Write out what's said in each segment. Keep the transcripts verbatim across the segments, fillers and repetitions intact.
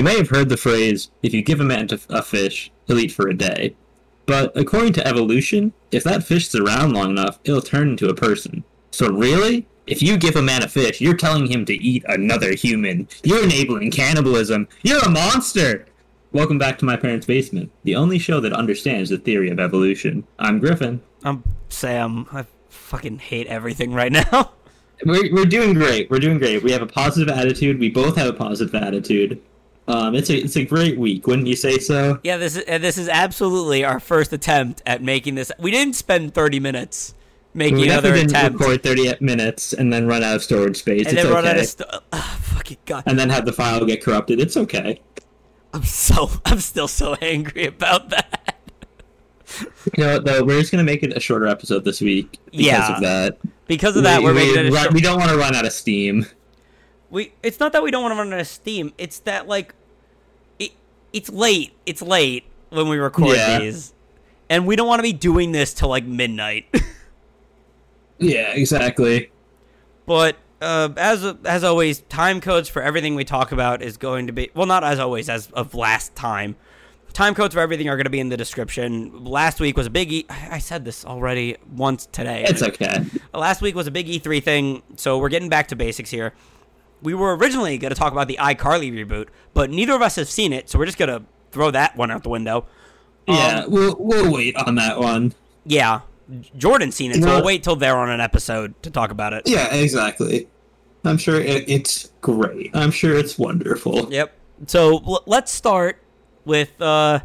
You may have heard the phrase, if you give a man a fish, he'll eat for a day. But according to evolution, if that fish is around long enough, it'll turn into a person. So really? If you give a man a fish, you're telling him to eat another human. You're enabling cannibalism. You're a monster! Welcome back to My Parents' Basement, the only show that understands the theory of evolution. I'm Griffin. I'm Sam. I fucking hate everything right now. We're, we're doing great. We're doing great. We have a positive attitude. We both have a positive attitude. Um, it's a it's a great week, wouldn't you say so? Yeah, this is, this is absolutely our first attempt at making this. We didn't spend thirty minutes making we another didn't attempt. Record thirty minutes and then run out of storage space. And it's then run okay. out of sto- oh, fucking god. And then have the file get corrupted. It's okay. I'm so I'm still so angry about that. You know, though, we're just gonna make it a shorter episode this week because yeah. of that. Because of that, we, we're we, making it. A run, short- we don't want to run out of steam. We it's not that we don't want to run out of steam. It's that like. It's late. It's late when we record yeah. these. And we don't want to be doing this till, like, midnight. Yeah, exactly. But, uh, as as always, time codes for everything we talk about is going to be... Well, not as always, as of last time. Time codes for everything are going to be in the description. Last week was a big... E- I said this already once today. It's okay. Last week was a big E three thing, so we're getting back to basics here. We were originally going to talk about the iCarly reboot, but neither of us have seen it, so we're just going to throw that one out the window. Um, yeah, we'll, we'll wait on that one. Yeah. Jordan's seen it, so we'll, we'll wait till they're on an episode to talk about it. Yeah, exactly. I'm sure it, it's great. I'm sure it's wonderful. Yep. So l- let's start with uh,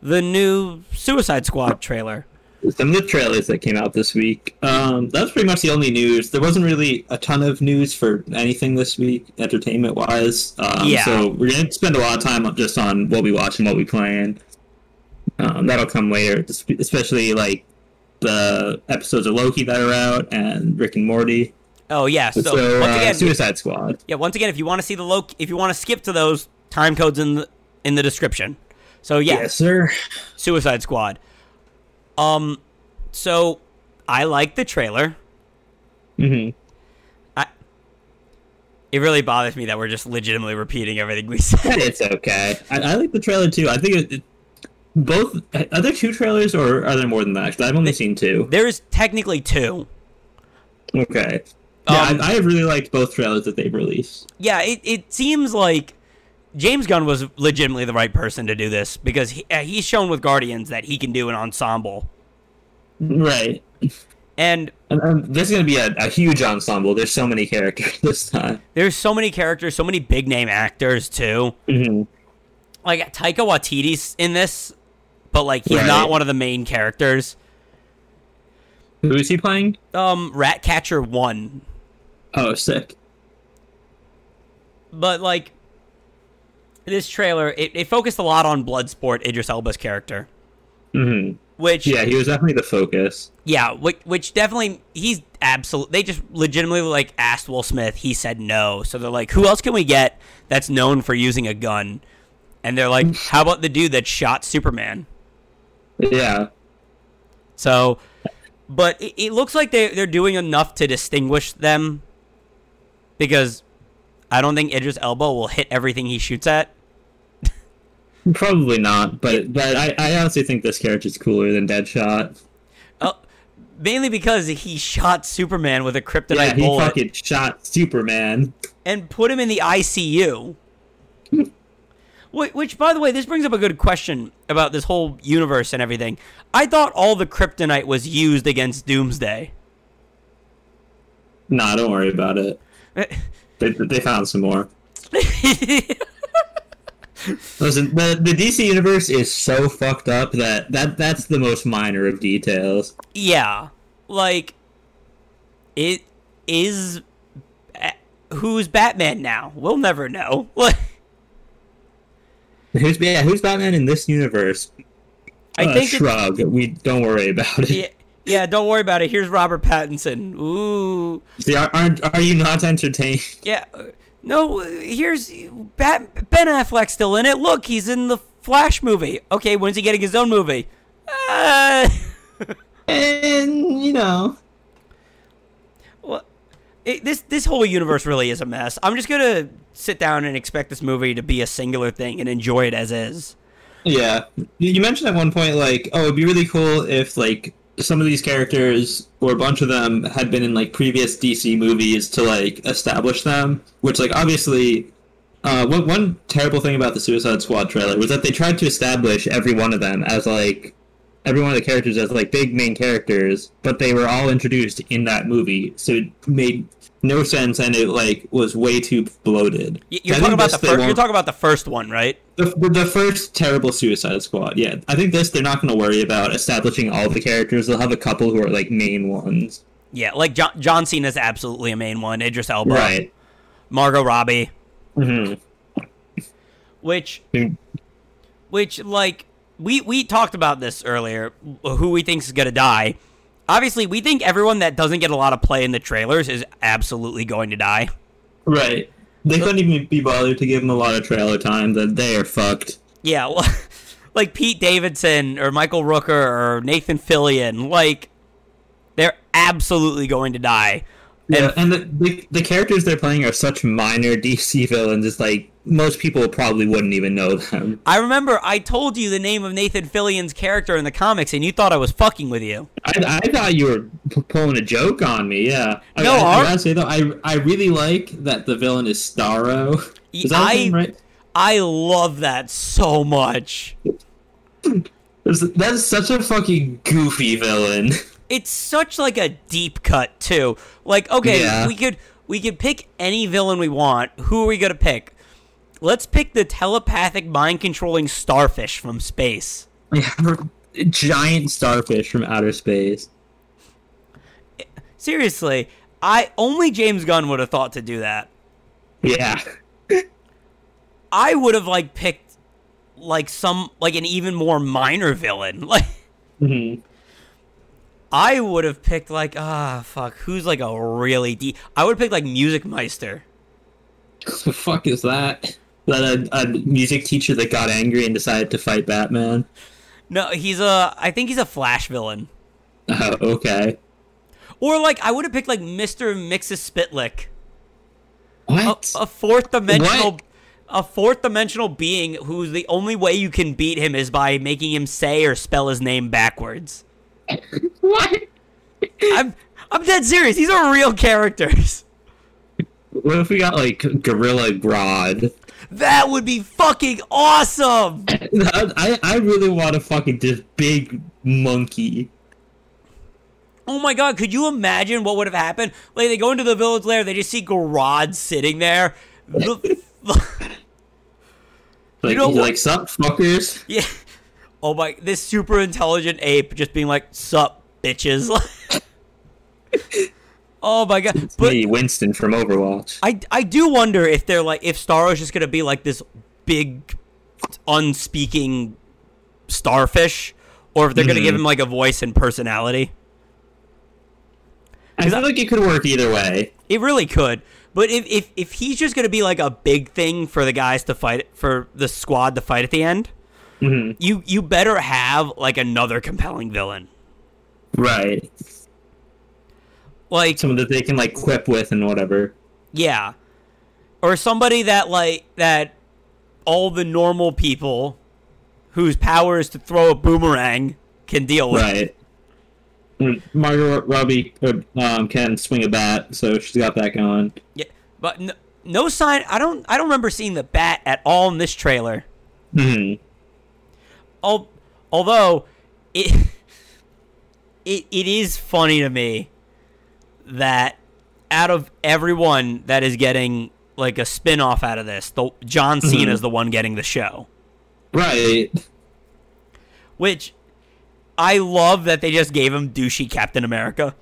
the new Suicide Squad trailer. Some of the trailers that came out this week. Um, that was pretty much the only news. There wasn't really a ton of news for anything this week, entertainment-wise. Um, yeah. So we're going to spend a lot of time just on what we watch and what we plan. Um, that'll come later, especially, like, the episodes of Loki that are out and Rick and Morty. Oh, yeah. So, so once again, uh, Suicide Squad. Yeah, once again, if you want to see the Loki, if you want to skip to those, time codes in the, in the description. So, yeah. Yes, sir. Suicide Squad. Um, so I like the trailer. Mm-hmm. I, it really bothers me that we're just legitimately repeating everything we said. It's okay. I, I like the trailer too. I think it, it, both, are there two trailers or are there more than that? I've only it, seen two. There is technically two. Okay. Yeah, um, I, I really liked both trailers that they've released. Yeah, it, it seems like James Gunn was legitimately the right person to do this because he, uh, he's shown with Guardians that he can do an ensemble. Right. And, and, and there's going to be a, a huge ensemble. There's so many characters this time. There's so many characters, so many big-name actors, too. Mm-hmm. Like, Taika Waititi's in this, but, like, he's right. not one of the main characters. Who is he playing? Um, Ratcatcher one. Oh, sick. But, like... This trailer, it, it focused a lot on Bloodsport, Idris Elba's character. Mm-hmm. Which... Yeah, he was definitely the focus. Yeah, which, which definitely... He's absolutely... They just legitimately, like, asked Will Smith. He said no. So they're like, who else can we get that's known for using a gun? And they're like, how about the dude that shot Superman? Yeah. So... But it, it looks like they, they're doing enough to distinguish them. Because I don't think Idris Elba will hit everything he shoots at. Probably not, but but I, I honestly think this character's cooler than Deadshot. Oh, mainly because he shot Superman with a kryptonite yeah, he bullet. He fucking shot Superman. And put him in the I C U. Which, by the way, this brings up a good question about this whole universe and everything. I thought all the kryptonite was used against Doomsday. Nah, don't worry about it. They they found some more. Listen, the, the D C universe is so fucked up that, that that's the most minor of details. Yeah. Like, it is... Who's Batman now? We'll never know. who's, yeah, who's Batman in this universe? I uh, think shrug. We, don't worry about it. Yeah. Yeah, don't worry about it. Here's Robert Pattinson. Ooh. See, are, are, are you not entertained? Yeah. No, here's... Bat, Ben Affleck's still in it. Look, he's in the Flash movie. Okay, when's he getting his own movie? Uh... and, you know... Well, It, this this whole universe really is a mess. I'm just gonna sit down and expect this movie to be a singular thing and enjoy it as is. Yeah, you mentioned at one point like, oh, it'd be really cool if like some of these characters or a bunch of them had been in like previous D C movies to like establish them. Which like obviously, uh, one one terrible thing about the Suicide Squad trailer was that they tried to establish every one of them as like. Every one of the characters as like big main characters, but they were all introduced in that movie, so it made no sense, and it like was way too bloated. You're talking about the first. You're talking about the first one, right? The, the first terrible Suicide Squad. Yeah, I think this they're not going to worry about establishing all the characters. They'll have a couple who are like main ones. Yeah, like John, John Cena's absolutely a main one. Idris Elba, right? Margot Robbie, mm-hmm. which, which like. We we talked about this earlier, who we think is going to die. Obviously, we think everyone that doesn't get a lot of play in the trailers is absolutely going to die. Right. They couldn't even be bothered to give them a lot of trailer time. That they are fucked. Yeah, well, like Pete Davidson or Michael Rooker or Nathan Fillion, like, they're absolutely going to die. Yeah, and, and the, the the characters they're playing are such minor D C villains, it's like, most people probably wouldn't even know them. I remember I told you the name of Nathan Fillion's character in the comics, and you thought I was fucking with you. I, I thought you were p- pulling a joke on me, yeah. I, no, I, I, say, though, I, I really like that the villain is Starro. Is that I, his name, right? I love that so much. That is such a fucking goofy villain. It's such like a deep cut too. Like, okay, yeah. we could we could pick any villain we want. Who are we gonna pick? Let's pick the telepathic mind controlling starfish from space. Yeah, giant starfish from outer space. Seriously, I only James Gunn would have thought to do that. Yeah. I would have like picked like some like an even more minor villain. Like mm-hmm. I would have picked, like, ah, oh, fuck, who's, like, a really deep... I would have picked, like, Music Meister. What the fuck is that? That a, a music teacher that got angry and decided to fight Batman? No, he's a... I think he's a Flash villain. Oh, okay. Or, like, I would have picked, like, Mister Mixospitlick. What? A, a fourth-dimensional... What? A fourth-dimensional being who's the only way you can beat him is by making him say or spell his name backwards. What? I'm I'm dead serious. These are real characters. What if we got like Gorilla Grodd? That would be fucking awesome. I I really want a fucking this big monkey. Oh my god! Could you imagine what would have happened? Like they go into the village lair, they just see Grodd sitting there. Like you know, like sup fuckers. Yeah. Oh my, this super intelligent ape just being like, sup, bitches. Oh my god. It's but me, Winston from Overwatch. I, I do wonder if they're like, if Starro's just going to be like this big, unspeaking starfish, or if they're mm-hmm. going to give him like a voice and personality. I feel I, like it could work either way. It really could. But if, if, if he's just going to be like a big thing for the guys to fight, for the squad to fight at the end. Mm-hmm. You you better have like another compelling villain, right? Like someone that they can like quip with and whatever. Yeah, or somebody that like that all the normal people whose power is to throw a boomerang can deal with. Right. Margot Robbie um, can swing a bat, so she's got that going. Yeah, but no, no sign. I don't. I don't remember seeing the bat at all in this trailer. Hmm. Although it, it it is funny to me that out of everyone that is getting like a spin-off out of this, the John Cena mm-hmm. is the one getting the show, right? Which I love that they just gave him douchey Captain America.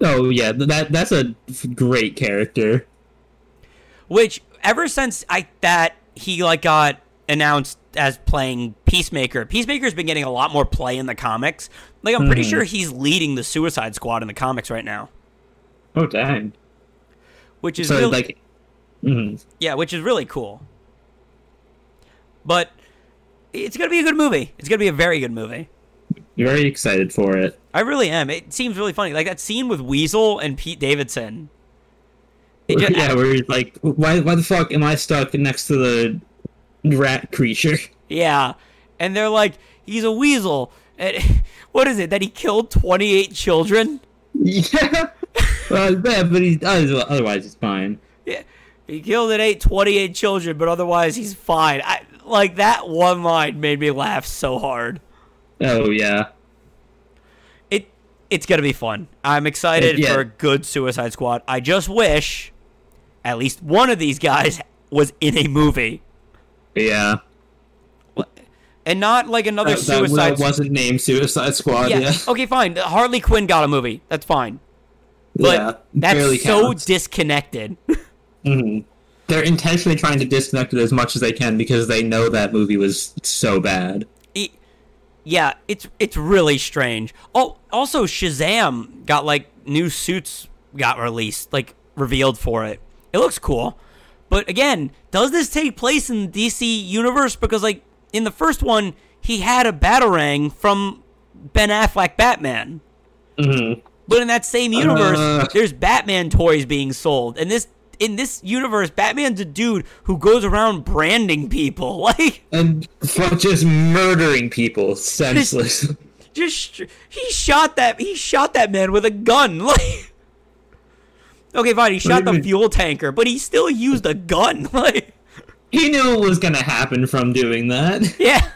Oh yeah, that that's a great character. Which ever since I that he like got announced as playing Peacemaker. Peacemaker's been getting a lot more play in the comics. Like, I'm pretty mm. sure he's leading the Suicide Squad in the comics right now. Oh, dang. Which is so, really... Like, mm. Yeah, which is really cool. But it's going to be a good movie. It's going to be a very good movie. You're very excited for it. I really am. It seems really funny. Like, that scene with Weasel and Pete Davidson They just, yeah, where he's like, why, why the fuck am I stuck next to the rat creature? Yeah, and they're like, he's a weasel. And, what is it, that he killed twenty-eight children? Yeah, well, it's bad, but he's, otherwise he's fine. Yeah, he killed and ate twenty-eight children, but otherwise he's fine. I, like, that one line made me laugh so hard. Oh, yeah. It It's going to be fun. I'm excited yeah. for a good Suicide Squad. I just wish at least one of these guys was in a movie. Yeah. And not like another uh, Suicide Squad. Wasn't named Suicide Squad, yeah. yeah. Okay, fine. Harley Quinn got a movie. That's fine. But yeah, that's so counts. disconnected. Mm-hmm. They're intentionally trying to disconnect it as much as they can because they know that movie was so bad. It, yeah, it's it's really strange. Oh, also, Shazam got, like, new suits got released, like, revealed for it. It looks cool. But, again, does this take place in the D C universe? Because, like, in the first one, he had a Batarang from Ben Affleck Batman. Mm-hmm. But in that same universe, uh... there's Batman toys being sold. And this in this universe, Batman's a dude who goes around branding people. like And just murdering people. Senseless. Just, just he shot that he shot that man with a gun. Like, okay, fine, he shot the fuel tanker, but he still used a gun. Like, he knew it was going to happen from doing that. Yeah.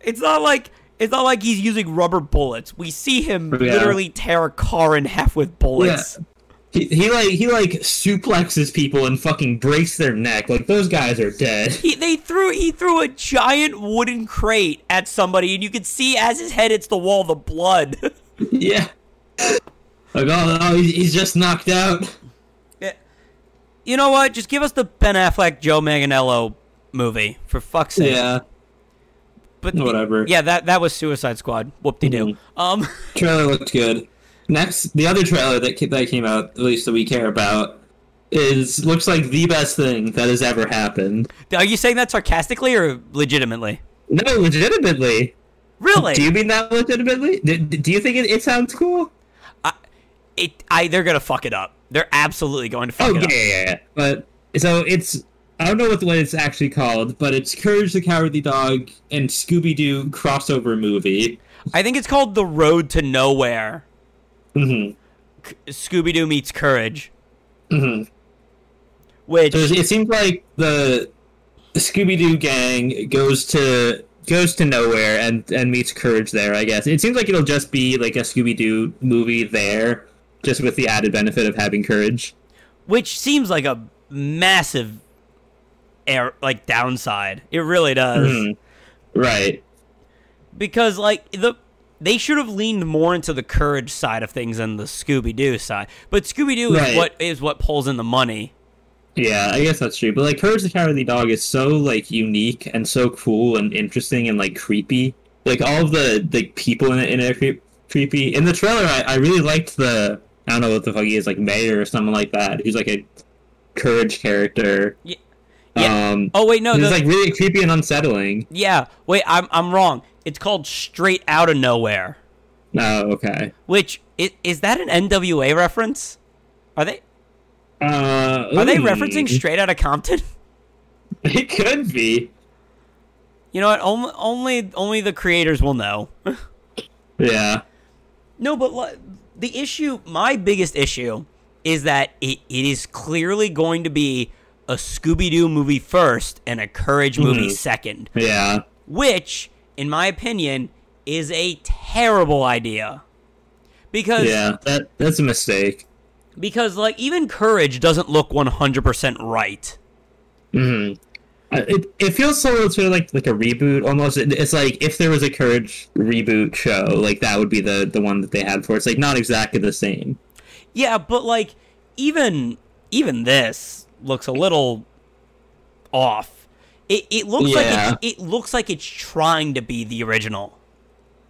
It's not like it's not like he's using rubber bullets. We see him yeah. literally tear a car in half with bullets. Yeah. He, he like he like suplexes people and fucking breaks their neck. Like, those guys are dead. He they threw he threw a giant wooden crate at somebody, and you could see as his head hits the wall the blood. Yeah. Like, oh, no, he's just knocked out. You know what? Just give us the Ben Affleck, Joe Manganiello movie, for fuck's sake. Yeah. But whatever. The, yeah, that that was Suicide Squad. Whoop-de-doo. Mm-hmm. Um, trailer looked good. Next, the other trailer that that came out, at least that we care about, is looks like the best thing that has ever happened. Are you saying that sarcastically or legitimately? No, legitimately. Really? Do you mean that legitimately? Do, do you think it, it sounds cool? I, it. I. They're gonna fuck it up. They're absolutely going to fuck oh, it up. yeah, yeah, yeah. But, so it's, I don't know what the way it's actually called, but it's Courage the Cowardly Dog and Scooby-Doo crossover movie. I think it's called The Road to Nowhere. Mm-hmm. C- Scooby-Doo meets Courage. Mm-hmm. Which... So it seems like the, the Scooby-Doo gang goes to goes to nowhere and, and meets Courage there, I guess. It seems like it'll just be, like, a Scooby-Doo movie there. Just with the added benefit of having Courage. Which seems like a massive air, like downside. It really does. Mm-hmm. Right. Because like the they should have leaned more into the Courage side of things than the Scooby-Doo side. But Scooby-Doo right. is what is what pulls in the money. Yeah, I guess that's true. But like Courage the Cowardly Dog is so like unique and so cool and interesting and like creepy. Like all of the like people in it in it are creep creepy. In the trailer I, I really liked the I don't know what the fuck he is, like Mayor or something like that, who's like a Courage character. Yeah. yeah. Um, oh wait, no, it's like really creepy and unsettling. Yeah. Wait, I'm I'm wrong. It's called Straight Outta Nowhere. Oh, okay. Which is is that an N W A reference? Are they? Uh, are ooh. they referencing Straight Outta Compton? It could be. You know what? Only only only the creators will know. Yeah. No, but the issue, my biggest issue, is that it, it is clearly going to be a Scooby-Doo movie first and a Courage movie mm-hmm. second. Yeah. Which, in my opinion, is a terrible idea. Because... Yeah, that that's a mistake. Because, like, even Courage doesn't look one hundred percent right. Mm-hmm. It it feels so sort of like like a reboot almost. It, it's like if there was a Courage reboot show, like that would be the, the one that they had for it. It's like not exactly the same. Yeah, but like even even this looks a little off. It it looks yeah. like it, it looks like it's trying to be the original.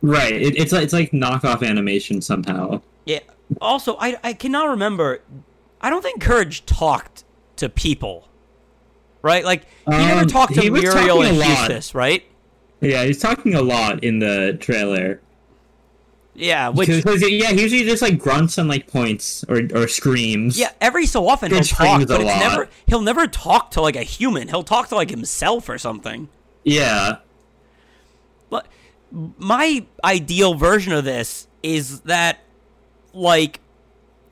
Right. It, it's like, it's like knockoff animation somehow. Yeah. Also, I I cannot remember. I don't think Courage talked to people. Right? Like, he um, never talked to Muriel and Eustace, right? Yeah, he's talking a lot in the trailer. Yeah, which Cause, yeah, he usually just like grunts and like points or or screams. Yeah, every so often he'll talk, but it's never he'll never talk to like a human. He'll talk to like himself or something. Yeah. But my ideal version of this is that like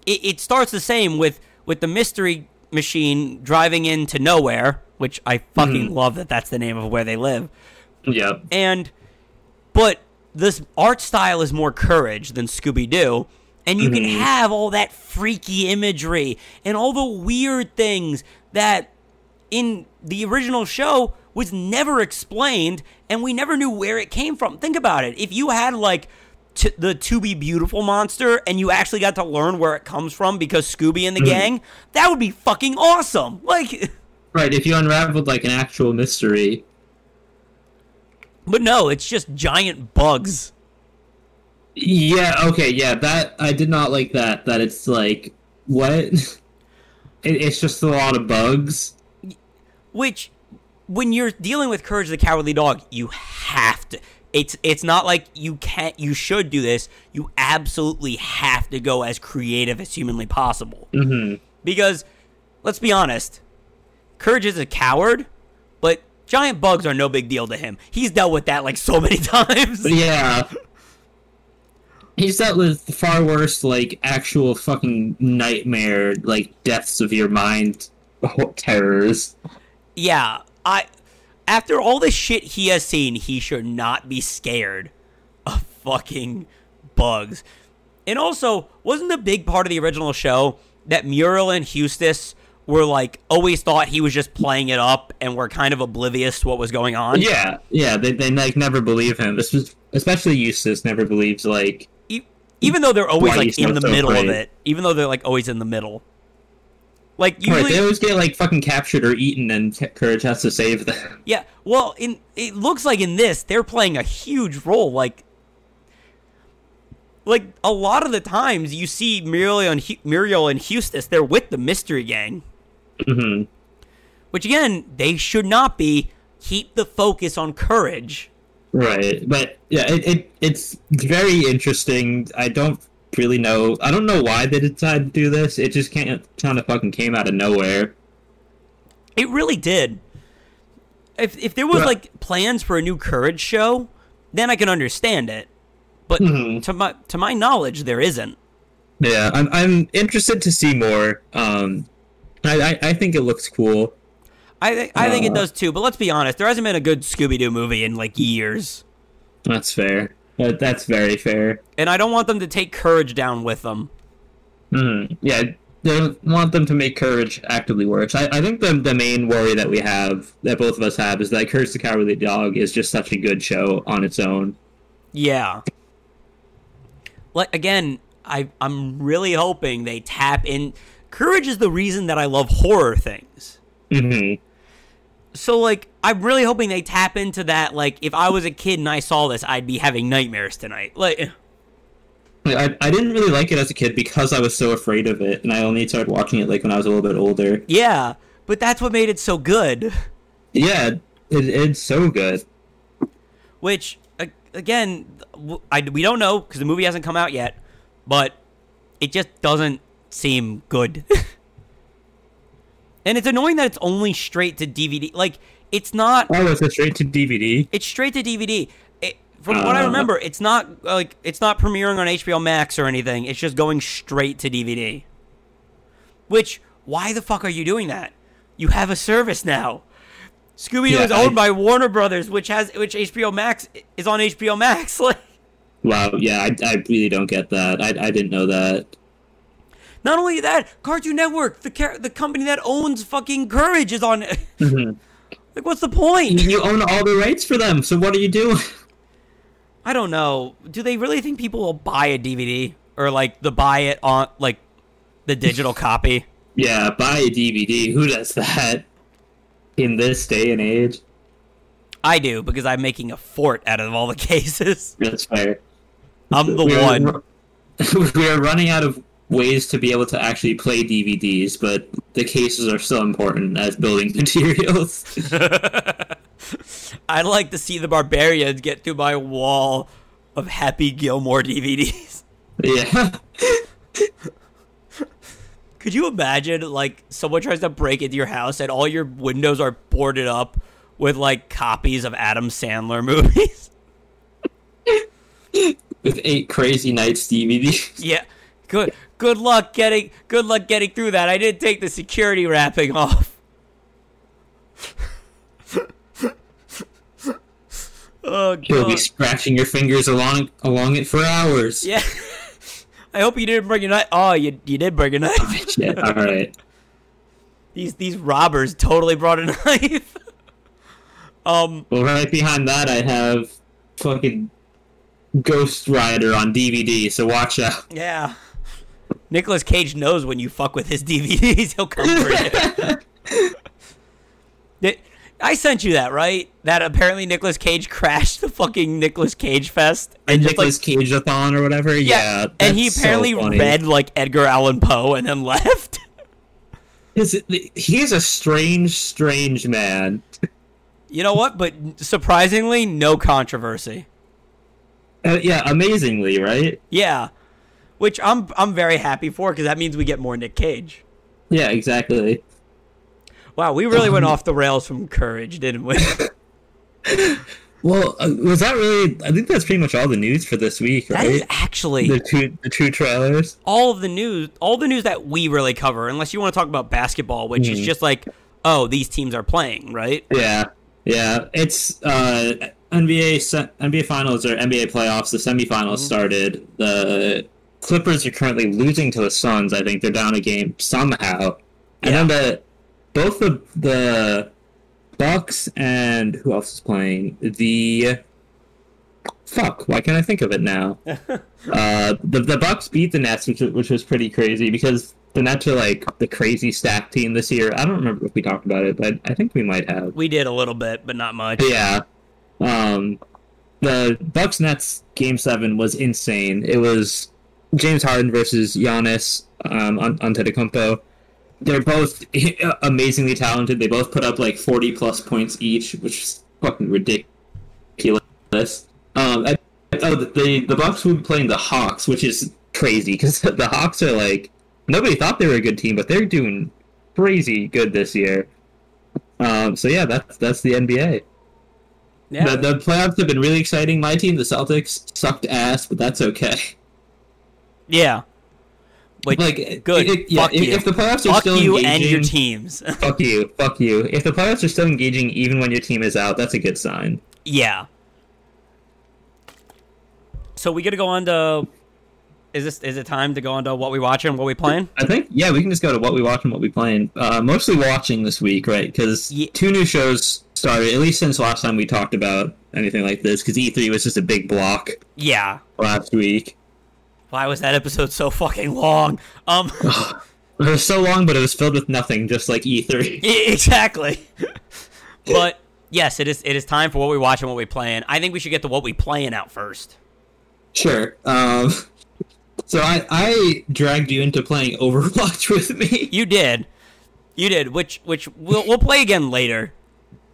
it, it starts the same with with the mystery machine driving into nowhere, which I fucking mm. love that that's the name of where they live. Yeah. And but this art style is more Courage than Scooby-Doo, and you mm-hmm. can have all that freaky imagery and all the weird things that in the original show was never explained, and we never knew where it came from. Think about it. If you had, like, t- the To Be Beautiful monster, and you actually got to learn where it comes from because Scooby and the mm-hmm. gang, that would be fucking awesome. Like, right, if you unraveled, like, an actual mystery. But no, it's just giant bugs. Yeah, okay, yeah, that, I did not like that, that it's like, what? It, it's just a lot of bugs. Which, when you're dealing with Courage the Cowardly Dog, you have to, it's it's not like you can't, you should do this, you absolutely have to go as creative as humanly possible. Mm-hmm. Because, let's be honest, Courage is a coward, but giant bugs are no big deal to him. He's dealt with that, like, so many times. Yeah. He's dealt with the far worse, like, actual fucking nightmare, like, deaths of your mind terrors. Yeah. I. After all the shit he has seen, he should not be scared of fucking bugs. And also, wasn't a big part of the original show that Muriel and Eustace were like always thought he was just playing it up and were kind of oblivious to what was going on? Yeah, yeah, they they like never believe him. This was, especially Eustace never believes like e- even though they're always like in the so middle afraid. of it. Even though they're like always in the middle. Like usually right, they always get like fucking captured or eaten and Courage has to save them. Yeah. Well, in it looks like in this they're playing a huge role like like a lot of the times you see Muriel and Muriel and Eustace, they're with the mystery gang. Mm-hmm. Which again, they should not be. Keep the focus on Courage. Right, but yeah, it, it it's very interesting. I don't really know. I don't know why they decided to do this. It just can't kind of fucking came out of nowhere. It really did. If if there was but, like plans for a new Courage show, then I can understand it. But mm-hmm. to my to my knowledge, there isn't. Yeah, I'm I'm interested to see more. Um. I, I think it looks cool. I th- I uh, think it does too, but let's be honest, there hasn't been a good Scooby-Doo movie in, like, years. That's fair. That, that's very fair. And I don't want them to take Courage down with them. Mm, yeah, I want them to make Courage actively worse. I, I think the the main worry that we have, that both of us have, is that Courage the Cowardly Dog is just such a good show on its own. Yeah. Like, again, I I'm really hoping they tap in... Courage is the reason that I love horror things. Mm-hmm. So, like, I'm really hoping they tap into that, like, if I was a kid and I saw this, I'd be having nightmares tonight. Like, I, I didn't really like it as a kid because I was so afraid of it, and I only started watching it, like, when I was a little bit older. Yeah, but that's what made it so good. Yeah, it, it's so good. Which, again, I, we don't know, because the movie hasn't come out yet, but it just doesn't seem good. And it's annoying that it's only straight to D V D. Like, it's not... Oh, it's straight to D V D? It's straight to D V D. It, from uh, what I remember, it's not like it's not premiering on H B O Max or anything. It's just going straight to D V D. Which, why the fuck are you doing that? You have a service now. Scooby-Doo yeah, is owned I... by Warner Brothers, which has which H B O Max is on H B O Max. Like, wow, yeah, I, I really don't get that. I, I didn't know that. Not only that, Cartoon Network, the car- the company that owns fucking Courage, is on it. Mm-hmm. Like, what's the point? You own all the rights for them, so what do you do? I don't know. Do they really think people will buy a D V D? Or, like, the buy it on, like, the digital copy? Yeah, buy a D V D. Who does that in this day and age? I do, because I'm making a fort out of all the cases. That's fair. I'm the We're one. Ru- we are running out of ways to be able to actually play D V Ds, but the cases are still important as building materials. I'd like to see the Barbarians get through my wall of Happy Gilmore D V Ds. Yeah. Could you imagine, like, someone tries to break into your house and all your windows are boarded up with, like, copies of Adam Sandler movies? With eight Crazy Nights D V Ds. Yeah. Good good luck getting good luck getting through that. I didn't take the security wrapping off. Oh, God. You'll be scratching your fingers along along it for hours. Yeah. I hope you didn't bring your knife. Oh, you you did bring a knife. Oh, shit. All right. These these robbers totally brought a knife. um. Well, right behind that, I have fucking Ghost Rider on D V D. So watch out. Yeah. Nicolas Cage knows when you fuck with his D V Ds, he'll come for you. It, I sent you that, right? That apparently Nicolas Cage crashed the fucking Nicolas Cage Fest. And, and Nicolas like, Cage-a-thon or whatever? Yeah. yeah and he apparently so read, like, Edgar Allan Poe and then left. Is it, he's a strange, strange man. You know what? But surprisingly, no controversy. Uh, yeah, amazingly, right? Yeah. Which I'm I'm very happy for, because that means we get more Nick Cage. Yeah, exactly. Wow, we really went off the rails from Courage, didn't we? Well, uh, was that really... I think that's pretty much all the news for this week, right? That is actually... The two, the two trailers? All of the news... All the news that we really cover, unless you want to talk about basketball, which mm. is just like, oh, these teams are playing, right? Yeah, yeah. It's uh, N B A Finals or N B A playoffs. The semifinals mm-hmm. started. The Clippers are currently losing to the Suns. I think they're down a game somehow. And yeah. then the... Both the the Bucks and who else is playing? The fuck. Why can't I think of it now? uh, the the Bucks beat the Nets, which which was pretty crazy because the Nets are like the crazy stacked team this year. I don't remember if we talked about it, but I think we might have. We did a little bit, but not much. But yeah. Um, the Bucks Nets game seven was insane. It was James Harden versus Giannis um, Antetokounmpo. They're both amazingly talented. They both put up like forty plus points each, which is fucking ridiculous. Um, I, oh, the the Bucks will be playing the Hawks, which is crazy because the Hawks are like nobody thought they were a good team, but they're doing crazy good this year. Um, so yeah, that's that's the N B A. Yeah, the, the playoffs have been really exciting. My team, the Celtics, sucked ass, but that's okay. Yeah. Like, like good. It, it, fuck yeah, you. If the playoffs are fuck still you engaging, and your teams. fuck you. Fuck you. If the playoffs are still engaging, even when your team is out, that's a good sign. Yeah. So we gotta go on to. Is this is it time to go on to what we watch and what we playing? I think yeah, we can just go to what we watch and what we playing. Uh, mostly watching this week, right? Because yeah. two new shows started at least since last time we talked about anything like this. Because E three was just a big block. Yeah. Last week. Why was that episode so fucking long? Um, it was so long, but it was filled with nothing, just like E three. Exactly. But yes, it is. It is time for what we watch and what we playing. I think we should get to what we playing out first. Sure. Um, so I I dragged you into playing Overwatch with me. You did. You did. Which which we'll we'll play again later.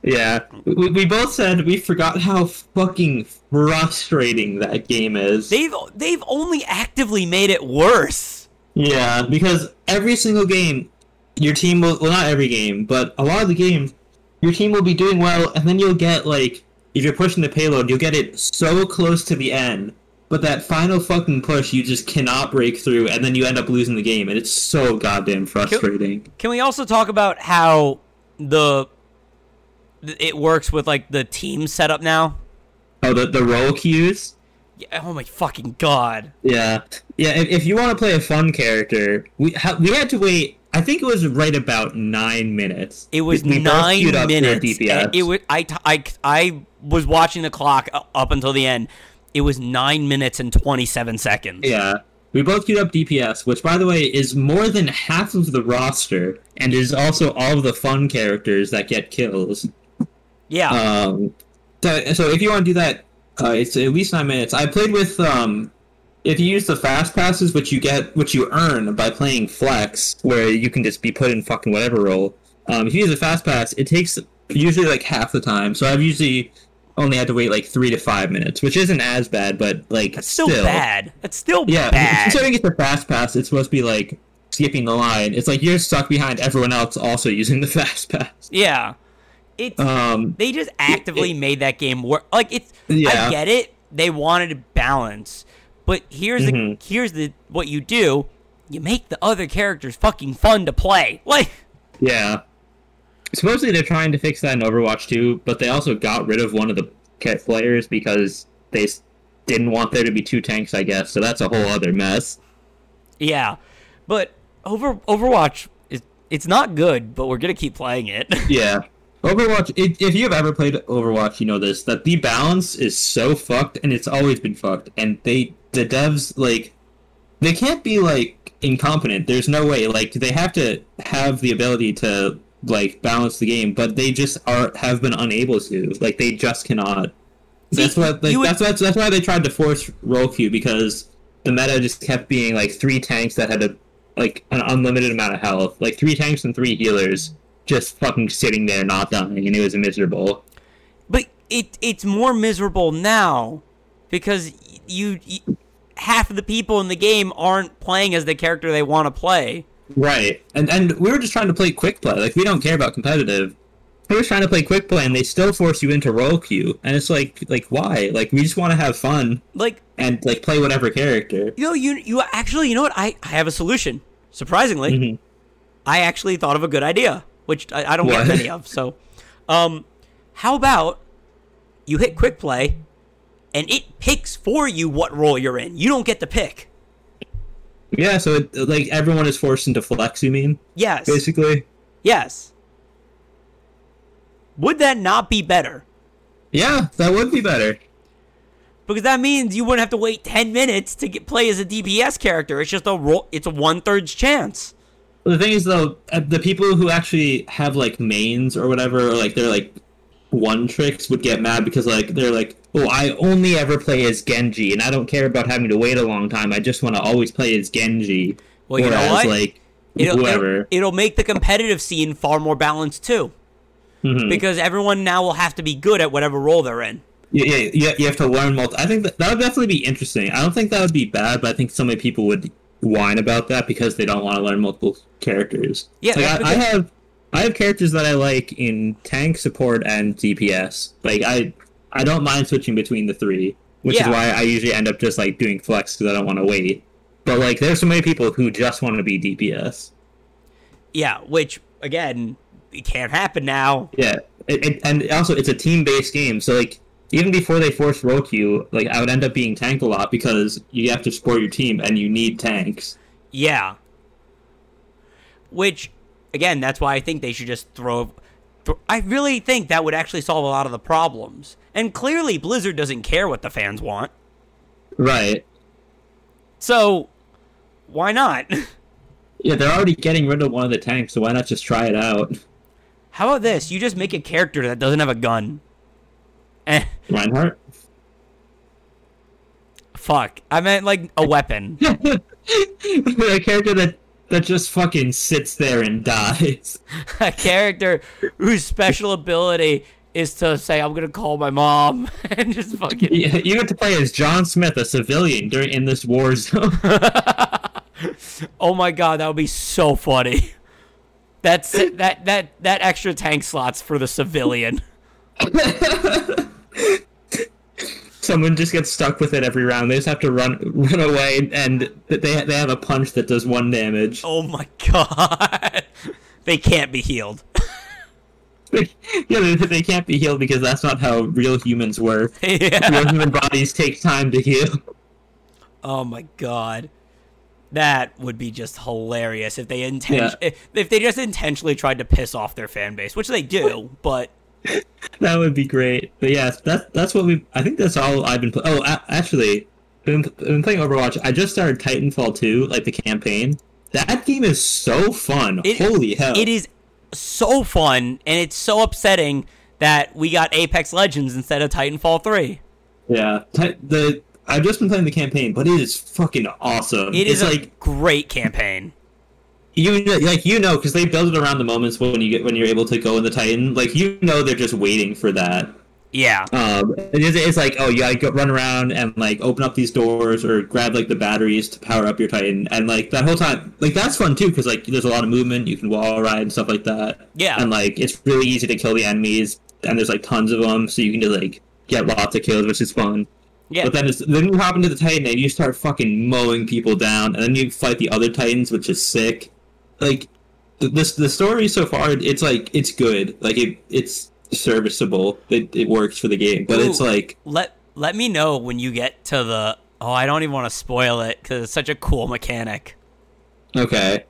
Yeah, we, we both said we forgot how fucking frustrating that game is. They've they've only actively made it worse. Yeah, because every single game, your team will... Well, not every game, but a lot of the games, your team will be doing well, and then you'll get, like... If you're pushing the payload, you'll get it so close to the end, but that final fucking push, you just cannot break through, and then you end up losing the game, and it's so goddamn frustrating. Can, can we also talk about how the... It works with, like, the team setup now. Oh, the, the role cues? Yeah, oh, my fucking God. Yeah. Yeah, if, if you want to play a fun character, we ha- we had to wait, I think it was right about nine minutes. It was we nine minutes. It, it was, I, t- I, I was watching the clock up until the end. It was nine minutes and twenty-seven seconds. Yeah. We both queued up D P S, which, by the way, is more than half of the roster and is also all of the fun characters that get kills. Yeah. Um, so, so if you want to do that, uh, it's at least nine minutes. I played with um, if you use the fast passes, which you get, which you earn by playing flex, where you can just be put in fucking whatever role. Um, if you use a fast pass, it takes usually like half the time. So I've usually only had to wait like three to five minutes, which isn't as bad, but like that's still, still bad. That's still yeah, bad. Considering it's the fast pass, it's supposed to be like skipping the line. It's like you're stuck behind everyone else also using the fast pass. Yeah, it's um, they just actively it, it, made that game work. Like it's yeah. I get it. They wanted to balance, but here's mm-hmm. the here's the what you do. You make the other characters fucking fun to play. Like yeah. Supposedly they're trying to fix that in Overwatch two, but they also got rid of one of the players because they didn't want there to be two tanks, I guess. So that's a whole other mess. Yeah, but over Overwatch, is, it's not good, but we're going to keep playing it. Yeah. Overwatch, it, if you've ever played Overwatch, you know this, that the balance is so fucked, and it's always been fucked. And they the devs, like, they can't be, like, incompetent. There's no way. Like, they have to have the ability to... like balance the game, but they just are have been unable to. Like they just cannot. That's what like, would... that's that's that's why they tried to force roll queue, because the meta just kept being like three tanks that had a like an unlimited amount of health, like three tanks and three healers, just fucking sitting there not dying, and it was miserable. But it it's more miserable now because you, you half of the people in the game aren't playing as the character they want to play. Right, and and we were just trying to play quick play. Like, we don't care about competitive. We were trying to play quick play, and they still force you into roll queue. And it's like, like why? Like, we just want to have fun, like, and like play whatever character. You know, you you actually, you know what? I, I have a solution. Surprisingly, mm-hmm. I actually thought of a good idea, which I, I don't what? get many of. So, um, how about you hit quick play, and it picks for you what role you're in. You don't get to pick. Yeah, so it, like everyone is forced into flex, you mean? Yes. Basically. Yes. Would that not be better? Yeah, that would be better. Because that means you wouldn't have to wait ten minutes to get play as a D P S character. It's just a ro- it's a one-third chance. The thing is, though, the people who actually have like mains or whatever, or like they're like one tricks, would get mad because like they're like, oh, I only ever play as Genji, and I don't care about having to wait a long time. I just want to always play as Genji. Well, you or know as, what? Like, it'll, whoever. It'll make the competitive scene far more balanced, too. Mm-hmm. Because everyone now will have to be good at whatever role they're in. Yeah, yeah, yeah you have to learn multi... I think that, that would definitely be interesting. I don't think that would be bad, but I think so many people would whine about that because they don't want to learn multiple characters. Yeah, like, I, I have I have characters that I like in tank, support, and D P S. Like, I... I don't mind switching between the three, which yeah. is why I usually end up just, like, doing flex because I don't want to wait. But, like, there's so many people who just want to be D P S. Yeah, which, again, it can't happen now. Yeah, it, it, and also, it's a team-based game, so, like, even before they forced roll queue, like, I would end up being tanked a lot because you have to support your team and you need tanks. Yeah. Which, again, that's why I think they should just throw... I really think that would actually solve a lot of the problems. And clearly Blizzard doesn't care what the fans want. Right. So, why not? Yeah, they're already getting rid of one of the tanks, so why not just try it out? How about this? You just make a character that doesn't have a gun. Eh. Reinhardt? Fuck. I meant, like, a weapon. A character that... that just fucking sits there and dies. A character whose special ability is to say, I'm going to call my mom. And just fucking... Yeah, you get to play as John Smith, a civilian, during in this war zone. Oh my god, that would be so funny. That's that that that extra tank slots for the civilian. Someone just gets stuck with it every round. They just have to run run away, and they they have a punch that does one damage. Oh my god. They can't be healed. Yeah, they, they can't be healed because that's not how real humans work. Yeah. Real human bodies take time to heal. Oh my god. That would be just hilarious if they inten- yeah. if, if they just intentionally tried to piss off their fan base, which they do, but... That would be great, but yeah, that's that's what we. I think that's all I've been. Pl- oh, a- actually, I've been, I've been playing Overwatch. I just started Titanfall two, like the campaign. That game is so fun. It, Holy hell! It is so fun, and it's so upsetting that we got Apex Legends instead of Titanfall three. Yeah, t- the I've just been playing the campaign, but it is fucking awesome. It is it's a like great campaign. You know, like you know, because they build it around the moments when you get when you're able to go in the Titan. Like you know, they're just waiting for that. Yeah. Um, it's, it's like, oh, you gotta go run around and, like, open up these doors or grab, like, the batteries to power up your Titan. And, like, that whole time, like, that's fun, too, because, like, there's a lot of movement. You can wall ride and stuff like that. Yeah. And, like, it's really easy to kill the enemies, and there's, like, tons of them, so you can just, like, get lots of kills, which is fun. Yeah. But then it's, then you hop into the Titan, and you start fucking mowing people down, and then you fight the other Titans, which is sick. Like, this the story so far, it's, like, it's good. Like, it it's... serviceable. It, it works for the game, but Ooh, it's like let let me know when you get to the oh I don't even want to spoil it because it's such a cool mechanic. Okay,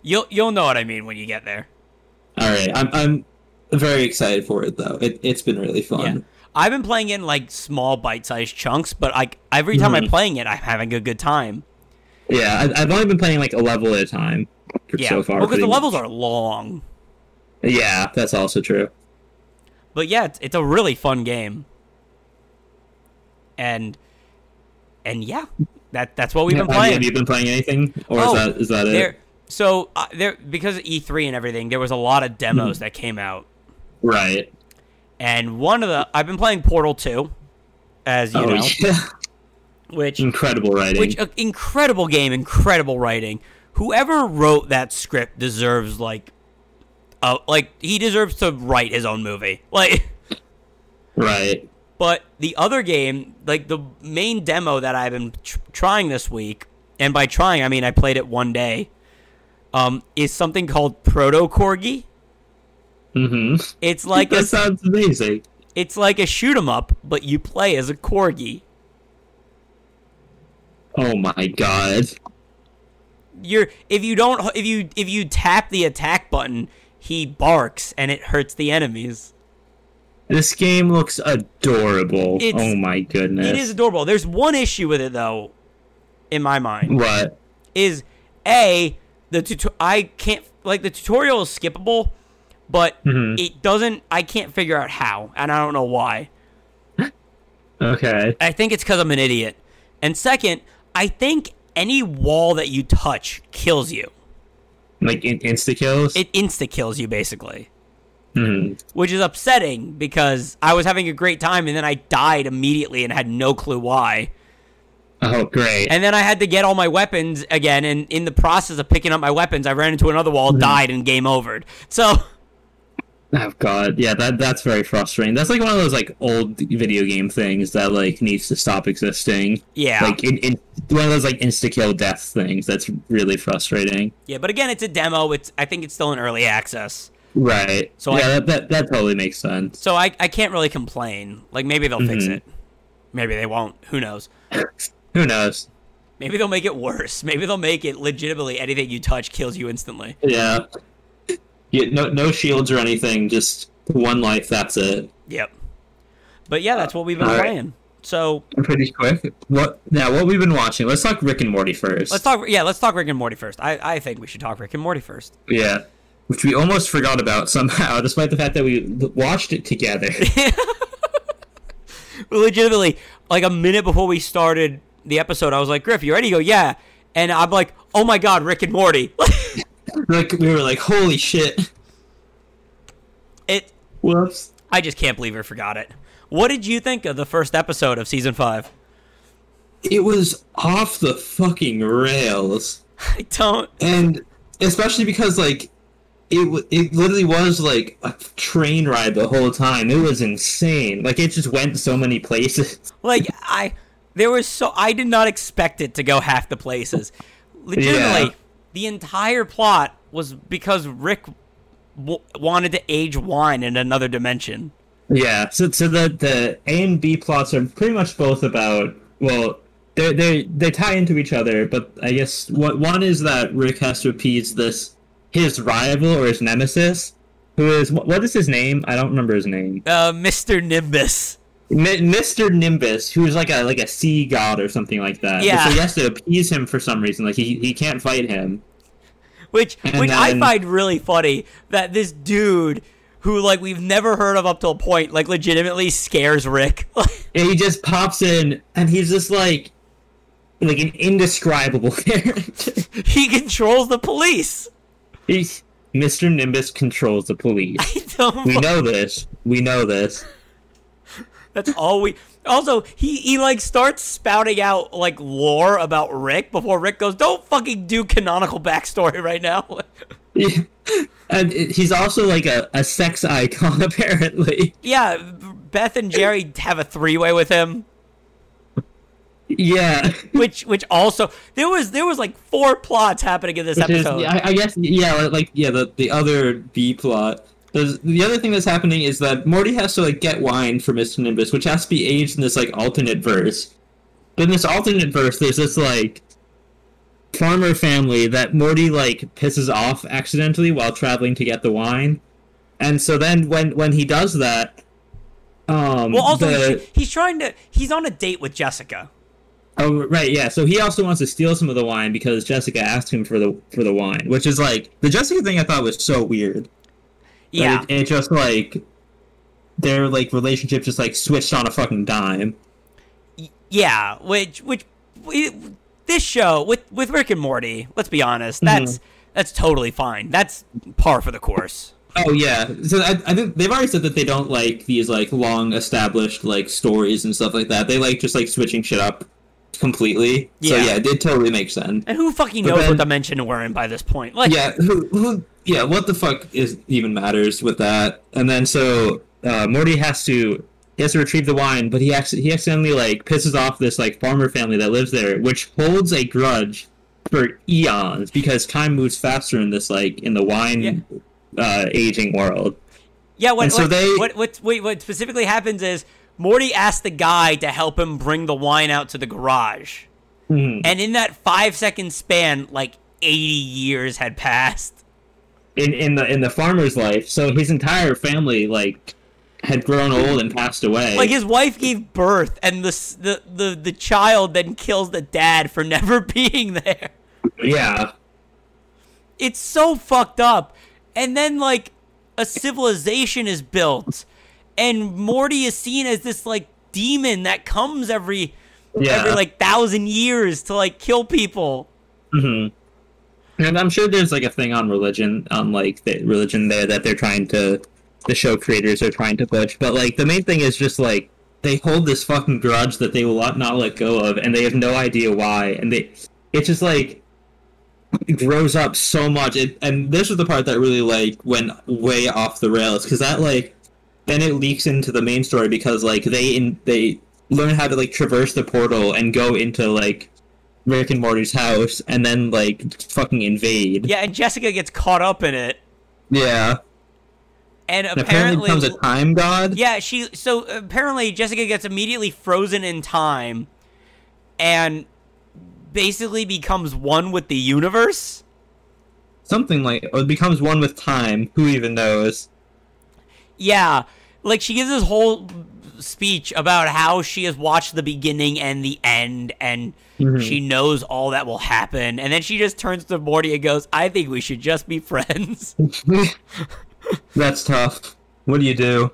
you'll you'll know what I mean when you get there. All right, I'm I'm very excited for it though. It it's been really fun. Yeah. I've been playing it in like small bite-sized chunks, but like every time mm-hmm. I'm playing it, I'm having a good time. Yeah, I've, I've only been playing like a level at a time yeah. so far. Well, because the levels are long. Yeah, that's also true. But yeah, it's, it's a really fun game, and and yeah, that that's what we've been playing. Have you been playing anything, or oh, is that is that there, it? So uh, there, because of E three and everything, there was a lot of demos that came out. Right. And one of the I've been playing Portal two, as you oh, know, yeah. which incredible writing, which uh, incredible game, incredible writing. Whoever wrote that script deserves like. Uh, like, he deserves to write his own movie. Like, right. But the other game, like, the main demo that I've been tr- trying this week, and by trying, I mean I played it one day, um, is something called Proto Corgi. Mm-hmm. It's like that a, sounds amazing. It's like a shoot-'em-up, but you play as a corgi. Oh, my God. You're if you don't if you if you tap the attack button... He barks, and it hurts the enemies. This game looks adorable. It's, oh, my goodness. It is adorable. There's one issue with it, though, in my mind. What? Is, A, the tuto- I can't... Like, the tutorial is skippable, but mm-hmm. it doesn't... I can't figure out how, and I don't know why. Okay. I think it's because I'm an idiot. And second, I think any wall that you touch kills you. Like, in- insta-kills? It insta-kills you, basically. Mm. Which is upsetting, because I was having a great time, and then I died immediately and had no clue why. Oh, great. And then I had to get all my weapons again, and in the process of picking up my weapons, I ran into another wall, mm. died, and game overed. So... Oh, God. Yeah, that that's very frustrating. That's, like, one of those, like, old video game things that, like, needs to stop existing. Yeah. Like, in, in, one of those, like, insta-kill death things. That's really frustrating. Yeah, but again, it's a demo. It's I think it's still in early access. Right. So yeah, I, that, that that totally makes sense. So I, I can't really complain. Like, maybe they'll mm-hmm. fix it. Maybe they won't. Who knows? Who knows? Maybe they'll make it worse. Maybe they'll make it legitimately anything you touch kills you instantly. Yeah. Yeah, no, no shields or anything. Just one life. That's it. Yep. But yeah, that's what we've been All playing. Right. So pretty quick. What now? What we've been watching? Let's talk Rick and Morty first. Let's talk. Yeah, let's talk Rick and Morty first. I, I think we should talk Rick and Morty first. Yeah, which we almost forgot about somehow, despite the fact that we watched it together. Legitimately, like a minute before we started the episode, I was like, "Griff, you ready?" You go, "Yeah," and I'm like, "Oh my God, Rick and Morty." Like we were like, holy shit! It. Whoops! I just can't believe I forgot it. What did you think of the first episode of season five? It was off the fucking rails. I don't. And especially because like it, it literally was like a train ride the whole time. It was insane. Like it just went so many places. Like I, there was so I did not expect it to go half the places. Legitimately. Yeah. The entire plot was because Rick w- wanted to age wine in another dimension. Yeah, so so the, the A and B plots are pretty much both about, well, they they they tie into each other, but I guess what one is that Rick has to appease this his rival or his nemesis, who is what is his name? I don't remember his name. Uh, Mister Nimbus. Mister Nimbus, who's like a like a sea god or something like that. Yeah. So he has to appease him for some reason. Like he, he can't fight him. Which and which then... I find really funny that this dude who like we've never heard of up till a point like legitimately scares Rick. Yeah, he just pops in and he's just like like an indescribable character. He controls the police. He's, Mister Nimbus controls the police. I don't we know this. We know this. That's all we... Also, he, he, like, starts spouting out, like, lore about Rick before Rick goes, don't fucking do canonical backstory right now. Yeah. And he's also, like, a, a sex icon, apparently. Yeah, Beth and Jerry have a three-way with him. Yeah. Which which also... There was, there was like, four plots happening in this which episode. Is, I, I guess, yeah, like, yeah, the, the other B-plot... There's, the other thing that's happening is that Morty has to, like, get wine for Mister Nimbus, which has to be aged in this, like, alternate verse. But in this alternate verse, there's this, like, farmer family that Morty, like, pisses off accidentally while traveling to get the wine. And so then when, when he does that... Um, well, also, the... he's, he's trying to... He's on a date with Jessica. Oh, right, yeah. So he also wants to steal some of the wine because Jessica asked him for the for the wine, which is, like... The Jessica thing I thought was so weird. Yeah. It, it just, like, their, like, relationship just, like, switched on a fucking dime. Yeah, which, which, it, this show, with, with Rick and Morty, let's be honest, that's, mm-hmm. that's totally fine. That's par for the course. Oh, yeah. So, I, I think they've already said that they don't like these, like, long-established, like, stories and stuff like that. They like just, like, switching shit up completely. Yeah. So, yeah, it did totally make sense. And who fucking but knows then, what dimension we're in by this point? Like, yeah, who... who Yeah, what the fuck is even matters with that? And then so uh, Morty has to he has to retrieve the wine, but he actually he accidentally like pisses off this like farmer family that lives there, which holds a grudge for eons because time moves faster in this like in the wine yeah. uh, aging world. Yeah, what, and so what, they... what what wait, what specifically happens is Morty asks the guy to help him bring the wine out to the garage, mm-hmm. and in that five second span, like eighty years had passed. In, in the in the farmer's life, so his entire family like had grown old and passed away. Like his wife gave birth, and the the the, the child then kills the dad for never being there. Yeah, it's so fucked up. And then like a civilization is built, and Morty is seen as this like demon that comes every yeah. every like thousand years to like kill people. Mm-hmm. And I'm sure there's, like, a thing on religion, on, like, the religion there that they're trying to, the show creators are trying to push. But, like, the main thing is just, like, they hold this fucking grudge that they will not let go of, and they have no idea why. And they, it just, like, it grows up so much. It, and this is the part that really, like, went way off the rails. Because that, like, then it leaks into the main story because, like, they in, they learn how to, like, traverse the portal and go into, like... Rick and Morty's house, and then, like, fucking invade. Yeah, and Jessica gets caught up in it. Yeah. And, and apparently... becomes a time god? Yeah, she... So, apparently, Jessica gets immediately frozen in time, and basically becomes one with the universe? Something like... Or becomes one with time. Who even knows? Yeah. Like, she gives this whole... speech about how she has watched the beginning and the end, and mm-hmm. she knows all that will happen. And then she just turns to Morty and goes, I think we should just be friends. That's tough. What do you do?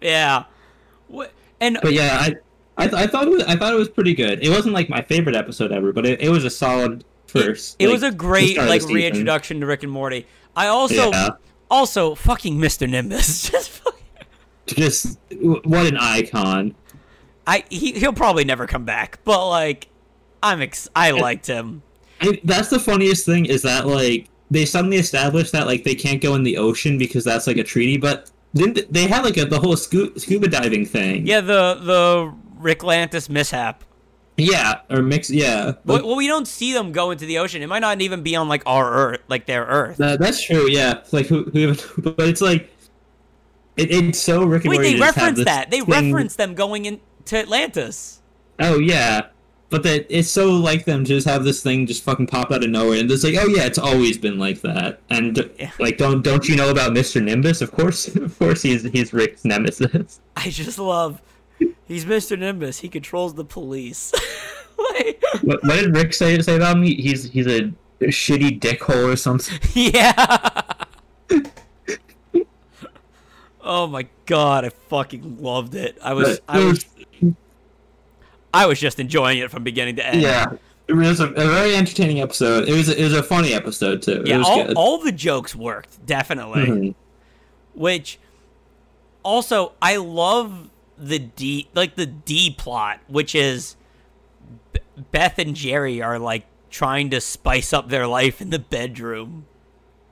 Yeah. What, and But yeah, I I, th- I thought it was, I thought it was pretty good. It wasn't like my favorite episode ever, but it, it was a solid first. It, like, it was a great like reintroduction to Rick and Morty. I also yeah. also fucking Mister Nimbus. Just fucking Just what an icon! I he he'll probably never come back, but like, I'm ex- I liked him. And that's the funniest thing is that like they suddenly established that like they can't go in the ocean because that's like a treaty. But didn't they had like a, the whole scu- scuba diving thing? Yeah, the the Ricklantis mishap. Yeah, or mix. Yeah. Well, well, we don't see them go into the ocean. It might not even be on like our Earth, like their Earth. Uh, that's true. Yeah, like who, who but it's like. It, it's so Rick and Wait, Morty they reference that. They thing... reference them going into Atlantis. Oh, yeah. But that it's so like them to just have this thing just fucking pop out of nowhere. And it's like, oh, yeah, it's always been like that. And, yeah. like, don't don't you know about Mister Nimbus? Of course. Of course he's, he's Rick's nemesis. I just love... He's Mister Nimbus. He controls the police. like... what, what did Rick say, say about him? He, he's, he's a shitty dickhole or something. Yeah. Oh my god, I fucking loved it. I was, I was, I was just enjoying it from beginning to end. Yeah, it was a, a very entertaining episode. It was, a, it was a funny episode too. It yeah, was all, good. all the jokes worked definitely. Mm-hmm. Which, also, I love the D, like the D plot, which is B- Beth and Jerry are like trying to spice up their life in the bedroom.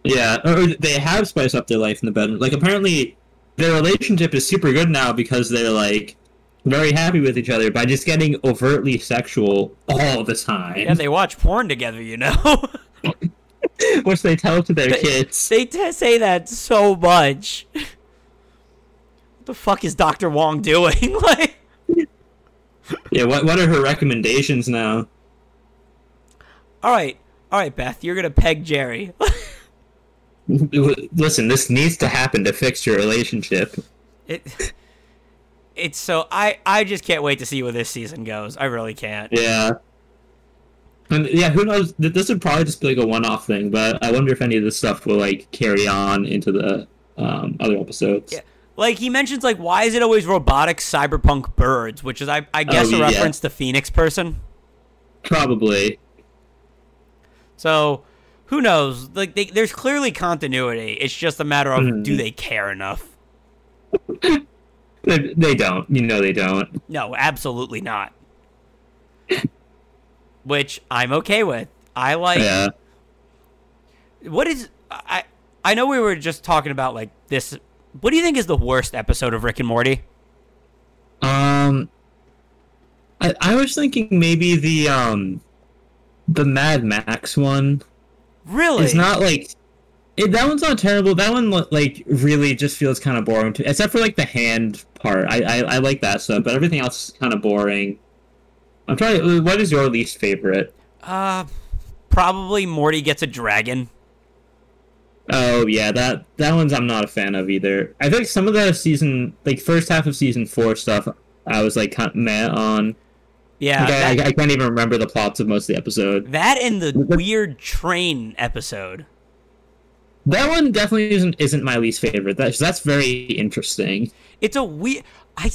Yeah, or they have spiced up their life in the bedroom. Like, apparently their relationship is super good now because they're like very happy with each other by just getting overtly sexual all the time. Yeah, they watch porn together, you know. Which they tell to their they, kids. They t- say that so much. What the fuck is Doctor Wong doing? Like, yeah, what what are her recommendations now? All right, all right, Beth, you're gonna peg Jerry. Listen, this needs to happen to fix your relationship. It, it's so I I just can't wait to see where this season goes. I really can't. Yeah. And yeah, who knows? This would probably just be like a one-off thing, but I wonder if any of this stuff will like carry on into the um, other episodes. Yeah. Like he mentions, like, why is it always robotic cyberpunk birds? Which is, I I guess, oh, a reference yeah. to Phoenix Person. Probably. So, who knows? Like, they, there's clearly continuity. It's just a matter of mm. do they care enough? they, they don't. You know, they don't. No, absolutely not. Which I'm okay with. I like. Yeah. What is I? I know we were just talking about like this. What do you think is the worst episode of Rick and Morty? Um, I I was thinking maybe the um, the Mad Max one. Really? It's not like it, that one's not terrible. That one like really just feels kind of boring to, except for like the hand part. I, I I like that stuff, but everything else is kind of boring. I'm trying. What is your least favorite? Uh, probably Morty Gets a Dragon. Oh yeah, that that one's I'm not a fan of either. I think some of the season, like first half of season four stuff, I was like kind of meh on. Yeah, like, that, I, I can't even remember the plots of most of the episode. That and the weird train episode. That one definitely isn't isn't my least favorite. That's that's very interesting. It's a weird. I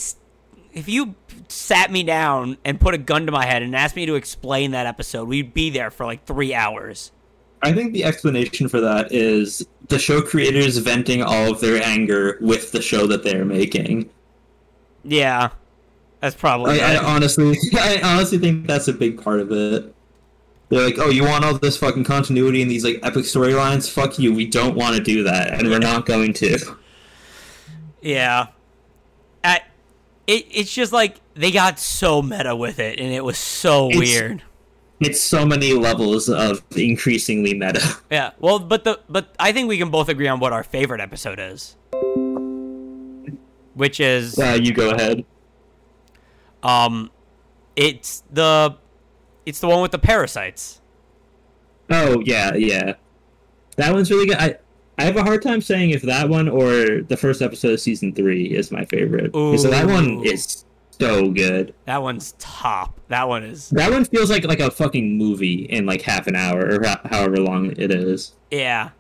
if you. sat me down and put a gun to my head and asked me to explain that episode, we'd be there for like three hours. I think the explanation for that is the show creators venting all of their anger with the show that they're making. Yeah, that's probably. I, I honestly, I honestly think that's a big part of it. They're like, "Oh, you want all this fucking continuity and these like epic storylines? Fuck you. We don't want to do that, and we're not going to." Yeah. At It it's just like they got so meta with it, and it was so it's, weird. It's so many levels of increasingly meta. Yeah, well, but the but I think we can both agree on what our favorite episode is, which is. Uh, you go ahead. Um, it's the, it's the one with the parasites. Oh yeah, yeah, that one's really good. I, I have a hard time saying if that one or the first episode of season three is my favorite. Ooh. So that one is so good. That one's top. That one is. That one feels like like a fucking movie in like half an hour or ho- however long it is. Yeah,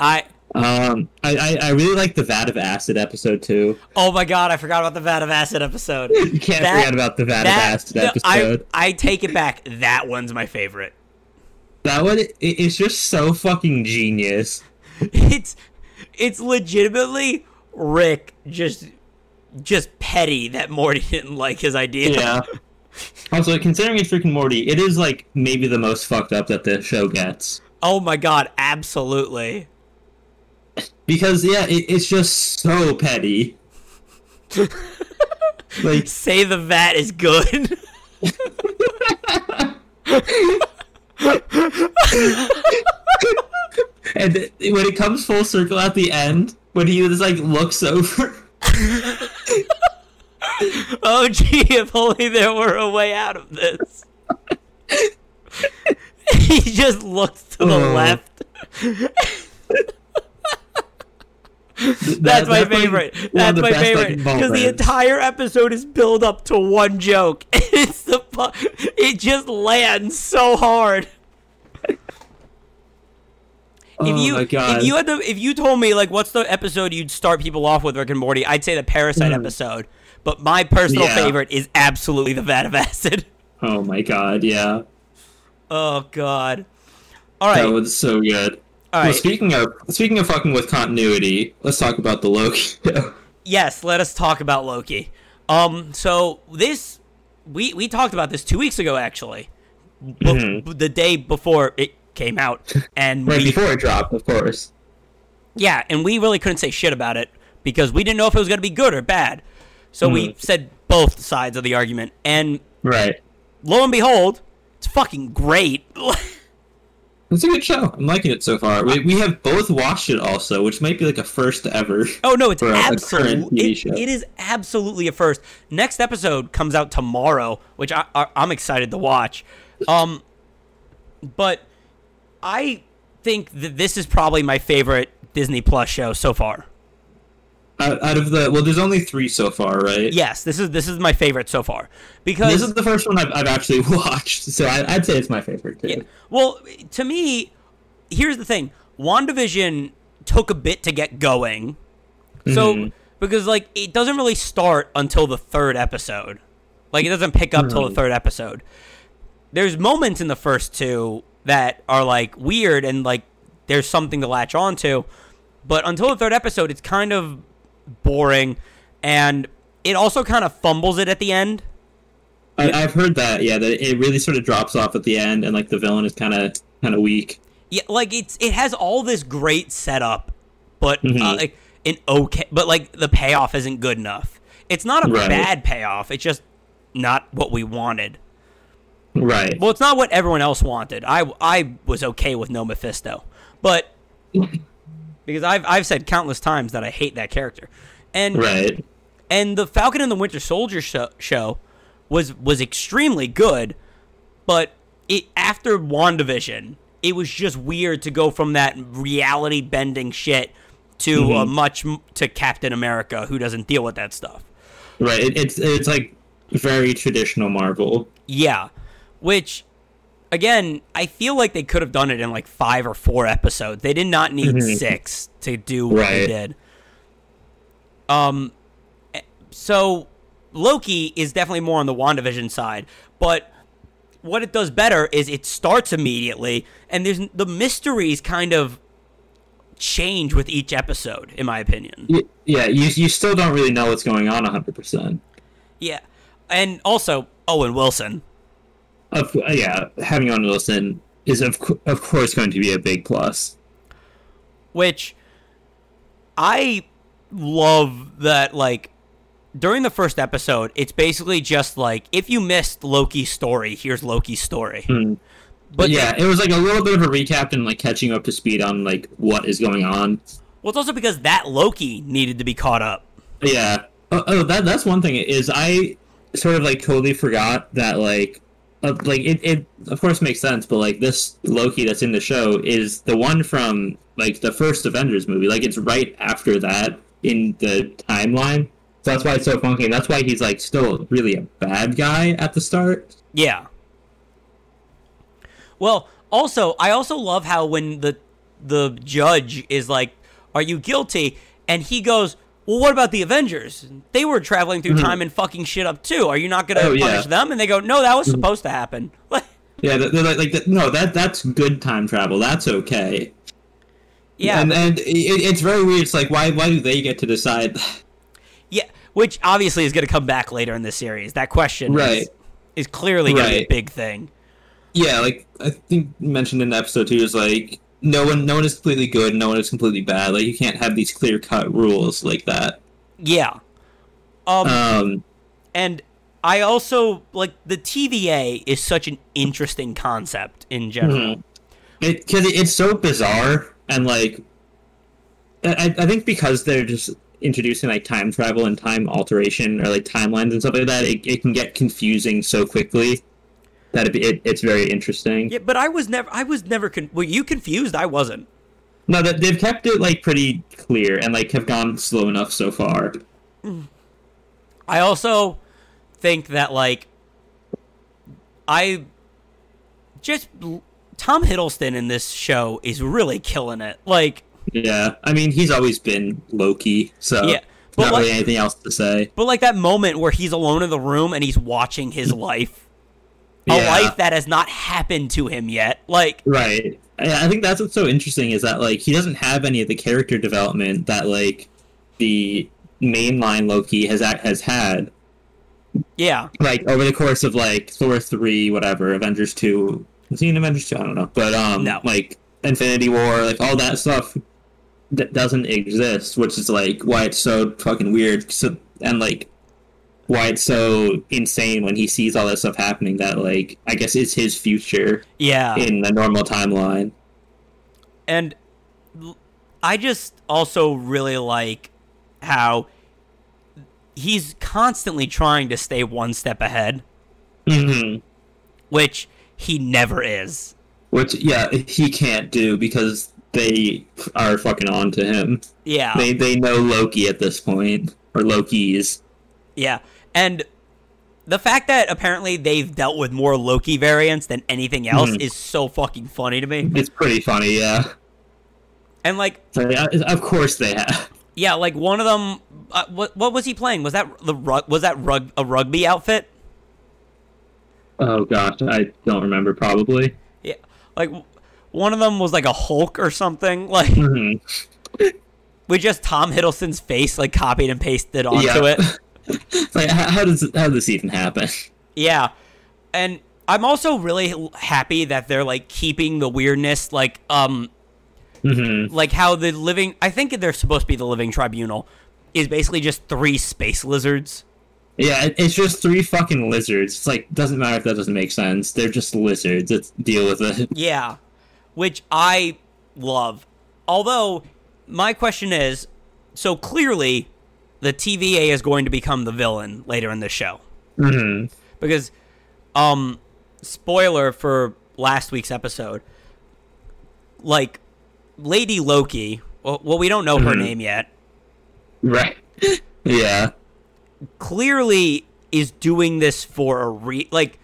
I. Um, I, I, I really like the Vat of Acid episode too. Oh my god, I forgot about the Vat of Acid episode. You can't that, forget about the Vat that, of Acid no, episode. I, I take it back. That one's my favorite. That one it, it's just so fucking genius. It's it's legitimately Rick just just petty that Morty didn't like his idea. Yeah. Also, considering it's Rick and Morty, it is like maybe the most fucked up that the show gets. Oh my god, absolutely. Because yeah, it, it's just so petty. Like, say the vat is good. And when it comes full circle at the end, when he just like looks over, oh gee, if only there were a way out of this. He just looks to the oh. left. That, that's my that's favorite. Like, that's my favorite because the entire episode is build up to one joke. It's the it just lands so hard. If you oh my God. if you had to, if you told me like what's the episode you'd start people off with Rick and Morty, I'd say the Parasite mm. episode. But my personal yeah. favorite is absolutely the Vat of Acid. Oh my God, yeah. Oh God. All right. That was so good. All right. Well, speaking of speaking of fucking with continuity, let's talk about the Loki. Yes, let us talk about Loki. Um, so this we we talked about this two weeks ago actually, mm-hmm. the day before it came out, and right we, before it dropped, of course. Yeah, and we really couldn't say shit about it because we didn't know if it was going to be good or bad. So mm-hmm. we said both sides of the argument, and right, lo and behold, it's fucking great. It's a good show. I'm liking it so far. We we have both watched it also, which might be like a first ever. Oh no, it's absolutely it, it is absolutely a first. Next episode comes out tomorrow, which I, I I'm excited to watch. Um, but I think that this is probably my favorite Disney Plus show so far. Out, out of the well, there's only three so far, right? Yes, this is this is my favorite so far because this is the first one I've, I've actually watched, so I, I'd say it's my favorite too. Yeah. Well, to me, here's the thing: WandaVision took a bit to get going, so mm-hmm. because like it doesn't really start until the third episode, like it doesn't pick up mm-hmm. till the third episode. There's moments in the first two that are like weird and like there's something to latch on to, but until the third episode, it's kind of boring, and it also kind of fumbles it at the end. I, I've heard that, yeah, that it really sort of drops off at the end, and like the villain is kind of kind of weak. Yeah, like it's it has all this great setup, but mm-hmm. uh, like an okay, but like the payoff isn't good enough. It's not a right. bad payoff. It's just not what we wanted. Right. Well, it's not what everyone else wanted. I I was okay with No Mephisto, but. Because I've I've said countless times that I hate that character, and right. and the Falcon and the Winter Soldier show, show was was extremely good, but it after WandaVision, it was just weird to go from that reality bending shit to mm-hmm. a much to Captain America, who doesn't deal with that stuff. Right, it, it's it's like very traditional Marvel. Yeah, which. Again, I feel like they could have done it in like five or four episodes. They did not need mm-hmm. six to do what right. they did. Um, so Loki is definitely more on the WandaVision side, but what it does better is it starts immediately, and there's the mysteries kind of change with each episode, in my opinion. Yeah, you you still don't really know what's going on one hundred percent. Yeah, and also Owen Wilson. Of, uh, yeah, having Owen Wilson is of co- of course going to be a big plus. Which I love that, like during the first episode, it's basically just like if you missed Loki's story, here's Loki's story. Mm. But, but yeah, it was like a little bit of a recap and like catching up to speed on like what is going on. Well, it's also because that Loki needed to be caught up. Yeah. Oh, oh that that's one thing is I sort of like totally forgot that like. Uh, like it, it of course makes sense, but like this Loki that's in the show is the one from like the first Avengers movie. Like it's right after that in the timeline, so that's why it's so funky. And that's why he's like still really a bad guy at the start. Yeah. Well, also I also love how when the the judge is like, "Are you guilty?" and he goes, "Well, what about the Avengers? They were traveling through mm-hmm. time and fucking shit up too. Are you not going to oh, yeah. punish them?" And they go, "No, that was supposed to happen." Yeah, they're like, like, no, that that's good time travel. That's okay. Yeah, and and it, it's very weird. It's like, why why do they get to decide? Yeah, which obviously is going to come back later in this series. That question right. is, is clearly going right. to be a big thing. Yeah, like I think mentioned in episode two is like. No one, no one is completely good. No one is completely bad. Like you can't have these clear-cut rules like that. Yeah. Um, um. And I also like the T V A is such an interesting concept in general. Mm-hmm. It because it's so bizarre and like. I I think because they're just introducing like time travel and time alteration or like timelines and stuff like that, it it can get confusing so quickly. That it, it, it's very interesting. Yeah, but I was never, I was never, con- were you confused? I wasn't. No, that they've kept it like pretty clear and like have gone slow enough so far. I also think that like, I just Tom Hiddleston in this show is really killing it. Like, yeah, I mean he's always been Loki, so yeah. But not like, really anything else to say. But like that moment where he's alone in the room and he's watching his life. A yeah. life that has not happened to him yet. Like right. I think that's what's so interesting is that like he doesn't have any of the character development that like the mainline Loki has has had. Yeah. Like, over the course of, like, Thor three, whatever, Avengers two. Was he in Avengers two? I don't know. But, um, no. like, Infinity War, like, all that stuff that doesn't exist, which is, like, why it's so fucking weird. So, and, like, why it's so insane when he sees all that stuff happening that, like, I guess is his future. Yeah. In the normal timeline. And I just also really like how he's constantly trying to stay one step ahead. Mm-hmm. Which he never is. Which, yeah, he can't do because they are fucking on to him. Yeah. They, they know Loki at this point. Or Lokis. Yeah. And the fact that apparently they've dealt with more Loki variants than anything else mm. is so fucking funny to me. It's pretty funny, yeah. And like, so, yeah, of course they have. Yeah, like one of them. Uh, what what was he playing? Was that the was that rug a rugby outfit? Oh gosh, I don't remember. Probably. Yeah, like one of them was like a Hulk or something. Like, mm-hmm. we just Tom Hiddleston's face like copied and pasted onto yeah. it. Like, how does how does this even happen? Yeah, and I'm also really happy that they're like keeping the weirdness, like um, mm-hmm. like how the living. I think they're supposed to be the Living Tribunal, is basically just three space lizards. Yeah, it's just three fucking lizards. It's like doesn't matter if that doesn't make sense. They're just lizards. Let's deal with it. Yeah, which I love. Although my question is, so clearly. The T V A is going to become the villain later in the show. Mm-hmm. Because, um, spoiler for last week's episode, like, Lady Loki, well, well we don't know mm-hmm. her name yet. Right. Yeah. Clearly is doing this for a re... Like,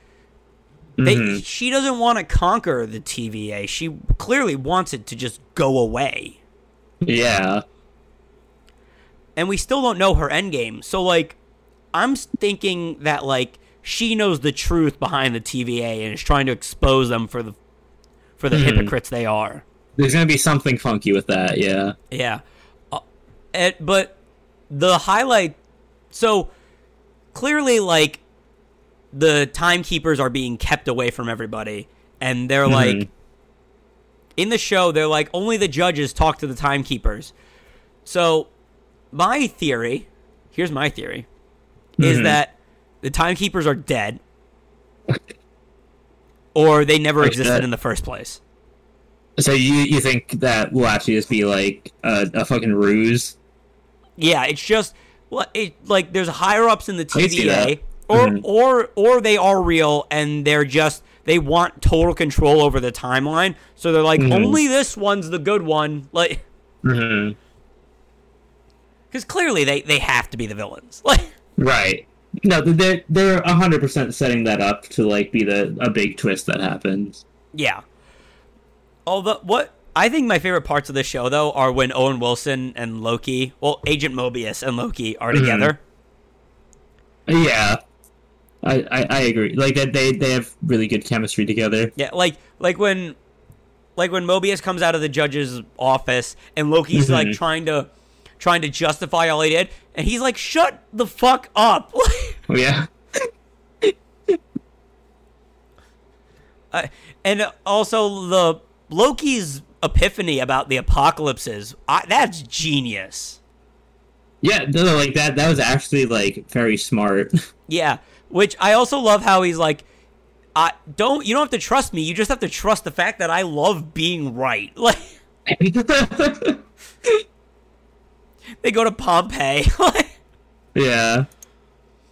they, mm-hmm. she doesn't want to conquer the T V A. She clearly wants it to just go away. Yeah. And we still don't know her endgame. So, like, I'm thinking that, like, she knows the truth behind the T V A and is trying to expose them for the for the mm. hypocrites they are. There's going to be something funky with that, yeah. Yeah. Uh, it, but the highlight... So, clearly, like, the timekeepers are being kept away from everybody. And they're, mm-hmm. like... In the show, they're, like, only the judges talk to the timekeepers. So... My theory, here's my theory, is mm-hmm. that the timekeepers are dead, or they never existed in the first place. So you, you think that will actually just be like a, a fucking ruse? Yeah, it's just well, it like there's higher ups in the T V A, or mm-hmm. or or they are real and they're just they want total control over the timeline, so they're like mm-hmm. only this one's the good one, like. Mm-hmm. Because clearly they, they have to be the villains. Right. No, they're, they're one hundred percent setting that up to, like, be the a big twist that happens. Yeah. Although, what... I think my favorite parts of the show, though, are when Owen Wilson and Loki... Well, Agent Mobius and Loki are together. Mm-hmm. Yeah. I, I, I agree. Like, they, they have really good chemistry together. Yeah, like like when... Like, when Mobius comes out of the judge's office and Loki's, mm-hmm. like, trying to... trying to justify all he did, and he's like, shut the fuck up. Yeah. Uh, and also the Loki's epiphany about the apocalypses, I, that's genius. Yeah, no, no, like that, that was actually like very smart. Yeah, which I also love how he's like, I don't, you don't have to trust me. You just have to trust the fact that I love being right. Like, they go to Pompeii. Yeah.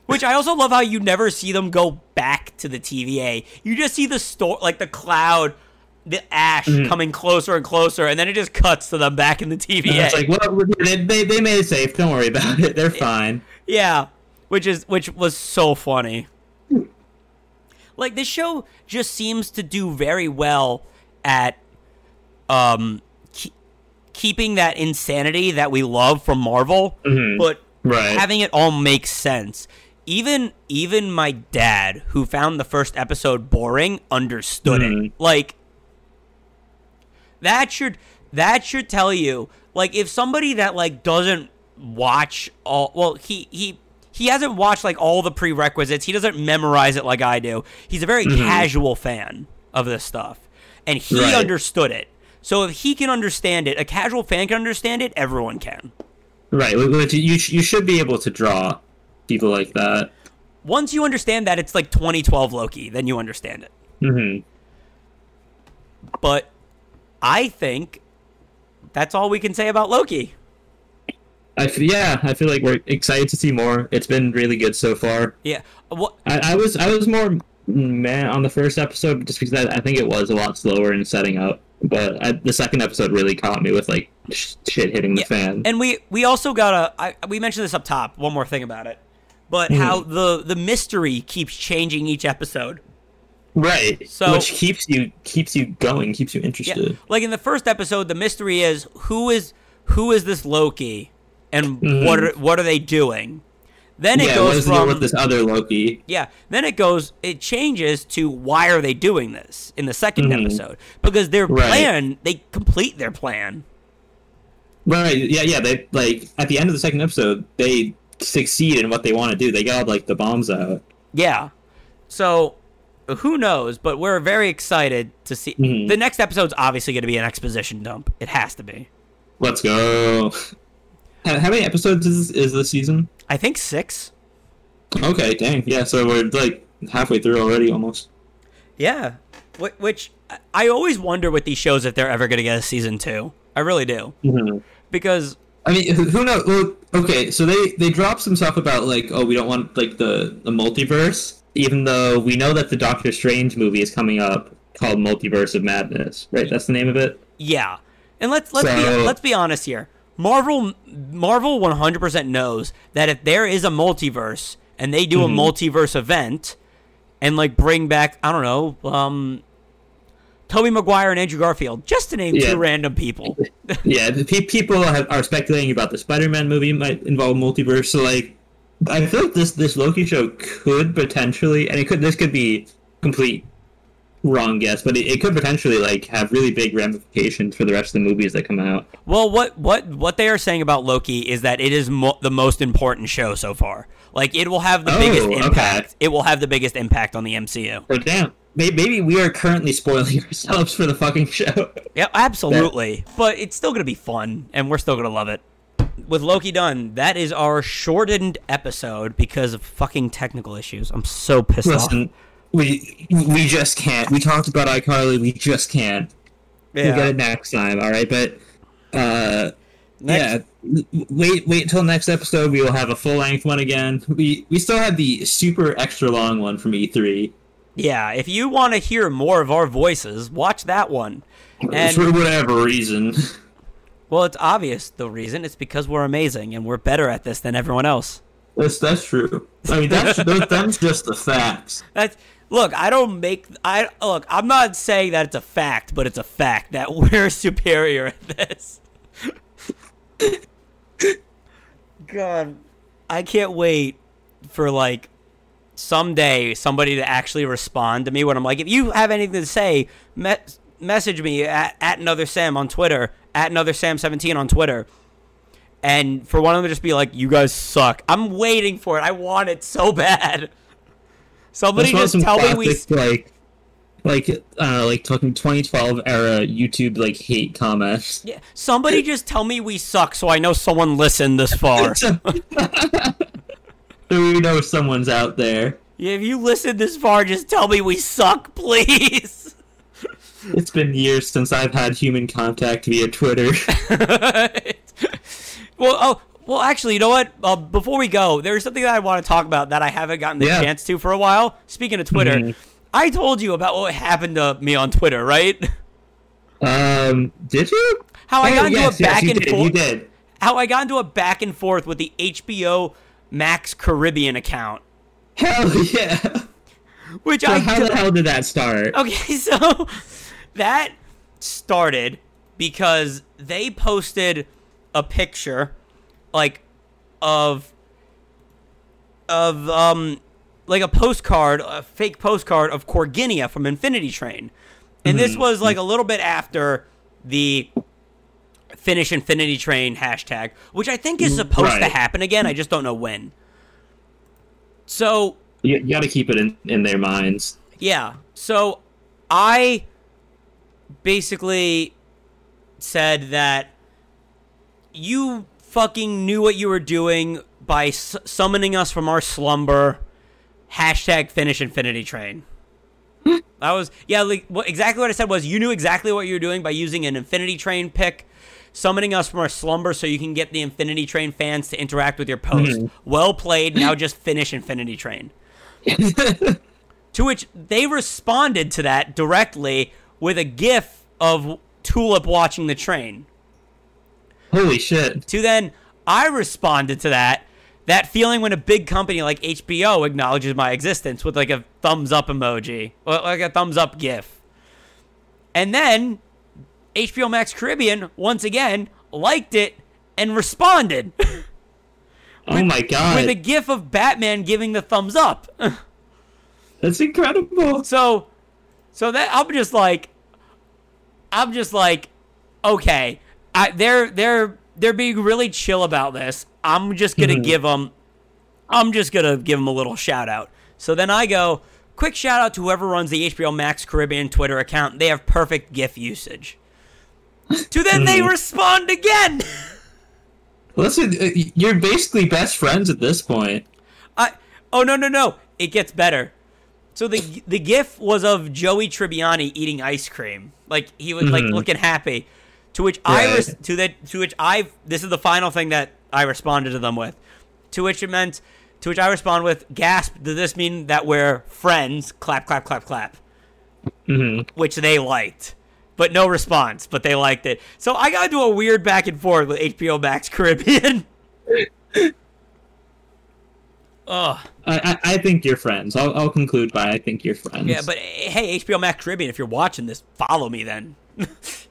Which I also love how you never see them go back to the T V A. You just see the store, like the cloud, the ash mm-hmm. coming closer and closer, and then it just cuts to them back in the T V A. It's like, well, they they made it safe. Don't worry about it. They're fine. Yeah, which is which was so funny. Like this show just seems to do very well at, um. keeping that insanity that we love from Marvel, mm-hmm. but right. having it all make sense. Even even my dad, who found the first episode boring, understood mm-hmm. it. Like that should that should tell you. Like if somebody that like doesn't watch all well, he he he hasn't watched like all the prerequisites. He doesn't memorize it like I do. He's a very mm-hmm. casual fan of this stuff, and he right. understood it. So if he can understand it, a casual fan can understand it, everyone can. Right. You you should be able to draw people like that. Once you understand that it's like twenty twelve Loki, then you understand it. Mm-hmm. But I think that's all we can say about Loki. I f- yeah, I feel like we're excited to see more. It's been really good so far. Yeah. Well, I, I was I was more meh on the first episode just because I, I think it was a lot slower in setting up. But I, the second episode really caught me with like sh- shit hitting the yeah. fan. And we, we also got a I, we mentioned this up top. One more thing about it. But mm. how the, the mystery keeps changing each episode. Right, so, which keeps you keeps you going, keeps you interested. Yeah. Like in the first episode, the mystery is who is who is this Loki, and mm-hmm. what are, what are they doing? Then it yeah, goes what is from the deal with this other Loki. Yeah, then it goes it changes to why are they doing this in the second mm-hmm. episode, because their right. plan, they complete their plan. Right. Yeah. Yeah. They like at the end of the second episode, they succeed in what they want to do. They got like the bombs out. Yeah. So. Who knows, but we're very excited to see. Mm-hmm. The next episode's obviously going to be an exposition dump. It has to be. Let's go. How many episodes is, is this season? I think six. Okay, dang. Yeah, so we're like halfway through already almost. Yeah, which I always wonder with these shows if they're ever going to get a season two. I really do. Mm-hmm. Because... I mean, who knows? Well, okay, so they, they dropped some stuff about like, oh, we don't want like the, the multiverse. Even though we know that the Doctor Strange movie is coming up called Multiverse of Madness, right? That's the name of it. Yeah, and let's let's so, be let's be honest here. Marvel Marvel one hundred percent knows that if there is a multiverse and they do mm-hmm. a multiverse event and like bring back I don't know, um, Tobey Maguire and Andrew Garfield, just to name yeah. two random people. yeah, the pe- people have, are speculating about the Spider-Man movie might involve multiverse, so like. I feel like this, this Loki show could potentially, and it could this could be complete wrong guess, but it, it could potentially like have really big ramifications for the rest of the movies that come out. Well, what what, what they are saying about Loki is that it is mo- the most important show so far. Like it will have the oh, biggest impact. Okay. It will have the biggest impact on the M C U. Oh damn! Maybe we are currently spoiling ourselves for the fucking show. Yeah, absolutely. That- but it's still gonna be fun, and we're still gonna love it. With Loki done, that is our shortened episode because of fucking technical issues. I'm so pissed Listen, off. We we just can't. We talked about iCarly. We just can't. Yeah. We'll get it next time, all right? But, uh, next. yeah, wait wait until next episode. We will have a full-length one again. We, we still have the super extra-long one from E three. Yeah, if you want to hear more of our voices, watch that one. And- For whatever reason... Well, it's obvious, the reason. It's because we're amazing, and we're better at this than everyone else. That's, that's true. I mean, that's, that's just the facts. That's, look, I don't make... I Look, I'm not saying that it's a fact, but it's a fact that we're superior at this. God, I can't wait for, like, someday somebody to actually respond to me when I'm like, if you have anything to say, me- message me at, at Another Sam on Twitter... at Another Sam seventeen on Twitter, and for one of them to just be like, "You guys suck." I'm waiting for it. I want it so bad. Somebody just tell classic, me we like, like, uh, like talking twenty twelve era YouTube like hate comments. Yeah, somebody just tell me we suck, so I know someone listened this far. So we know someone's out there. Yeah, if you listened this far, just tell me we suck, please. It's been years since I've had human contact via Twitter. well, oh, well, actually, you know what? Uh, before we go, there's something that I want to talk about that I haven't gotten the yeah. chance to for a while. Speaking of Twitter, mm-hmm. I told you about what happened to me on Twitter, right? Um, did you? How I got oh, into yes, a back yes, and did, forth. You did. How I got into a back and forth with the H B O Max Caribbean account. Hell yeah! Which so I how the hell did that start? Okay, so. That started because they posted a picture, like, of, of, um, like a postcard, a fake postcard of Corginia from Infinity Train. And mm-hmm. this was, like, a little bit after the finish Infinity Train hashtag, which I think is supposed right. to happen again. I just don't know when. So you, you got to keep it in, in their minds. Yeah. So I basically said that you fucking knew what you were doing by su- summoning us from our slumber. Hashtag finish Infinity Train. That was, yeah, like, what, exactly what I said was you knew exactly what you were doing by using an Infinity Train pick, summoning us from our slumber so you can get the Infinity Train fans to interact with your post. Mm-hmm. Well played. Now just finish Infinity Train. To which they responded to that directly with a gif of Tulip watching the train. Holy shit. To then, I responded to that. That feeling when a big company like H B O acknowledges my existence with like a thumbs up emoji, or like a thumbs up gif. And then H B O Max Caribbean, once again, liked it and responded. with, oh my God. With a gif of Batman giving the thumbs up. That's incredible. So, so that I'm just like, I'm just like, okay, I, they're, they're, they're being really chill about this. I'm just going to mm-hmm. give them, I'm just going to give them a little shout out. So then I go, quick shout out to whoever runs the H B O Max Caribbean Twitter account. They have perfect GIF usage. To then they respond again. Listen, you're basically best friends at this point. I Oh, no, no, no. It gets better. So the the GIF was of Joey Tribbiani eating ice cream. Like, he was, mm-hmm. like, looking happy. To which right. I, res- to that, to which I, this is the final thing that I responded to them with, to which it meant, to which I respond with, gasp, does this mean that we're friends? Clap, clap, clap, clap. Mm-hmm. Which they liked, but no response, but they liked it. So I got into a weird back and forth with H B O Max Caribbean. Ugh. I, I, I think you're friends. I'll, I'll conclude by I think you're friends. Yeah, but hey, H B O Max Caribbean, if you're watching this, follow me then.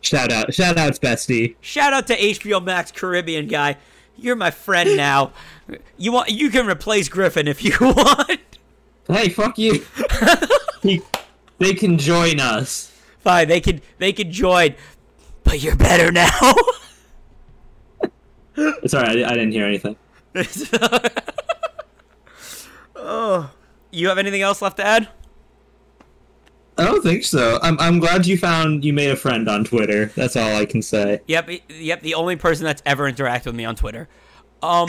Shout out. Shout out, bestie. Shout out to H B O Max Caribbean guy. You're my friend now. You want? You can replace Griffin if you want. Hey, fuck you. he, they can join us. Fine, they can they can join, but you're better now. Sorry, I, I didn't hear anything. Oh, you have anything else left to add? I don't think so. I'm I'm glad you found you made a friend on Twitter. That's all I can say. Yep, yep. The only person that's ever interacted with me on Twitter. Um,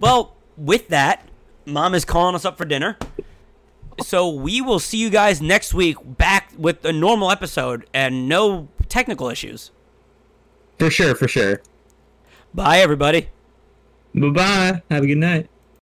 well, with that, Mom is calling us up for dinner. So we will see you guys next week, back with a normal episode and no technical issues. For sure, for sure. Bye, everybody. Bye bye. Have a good night.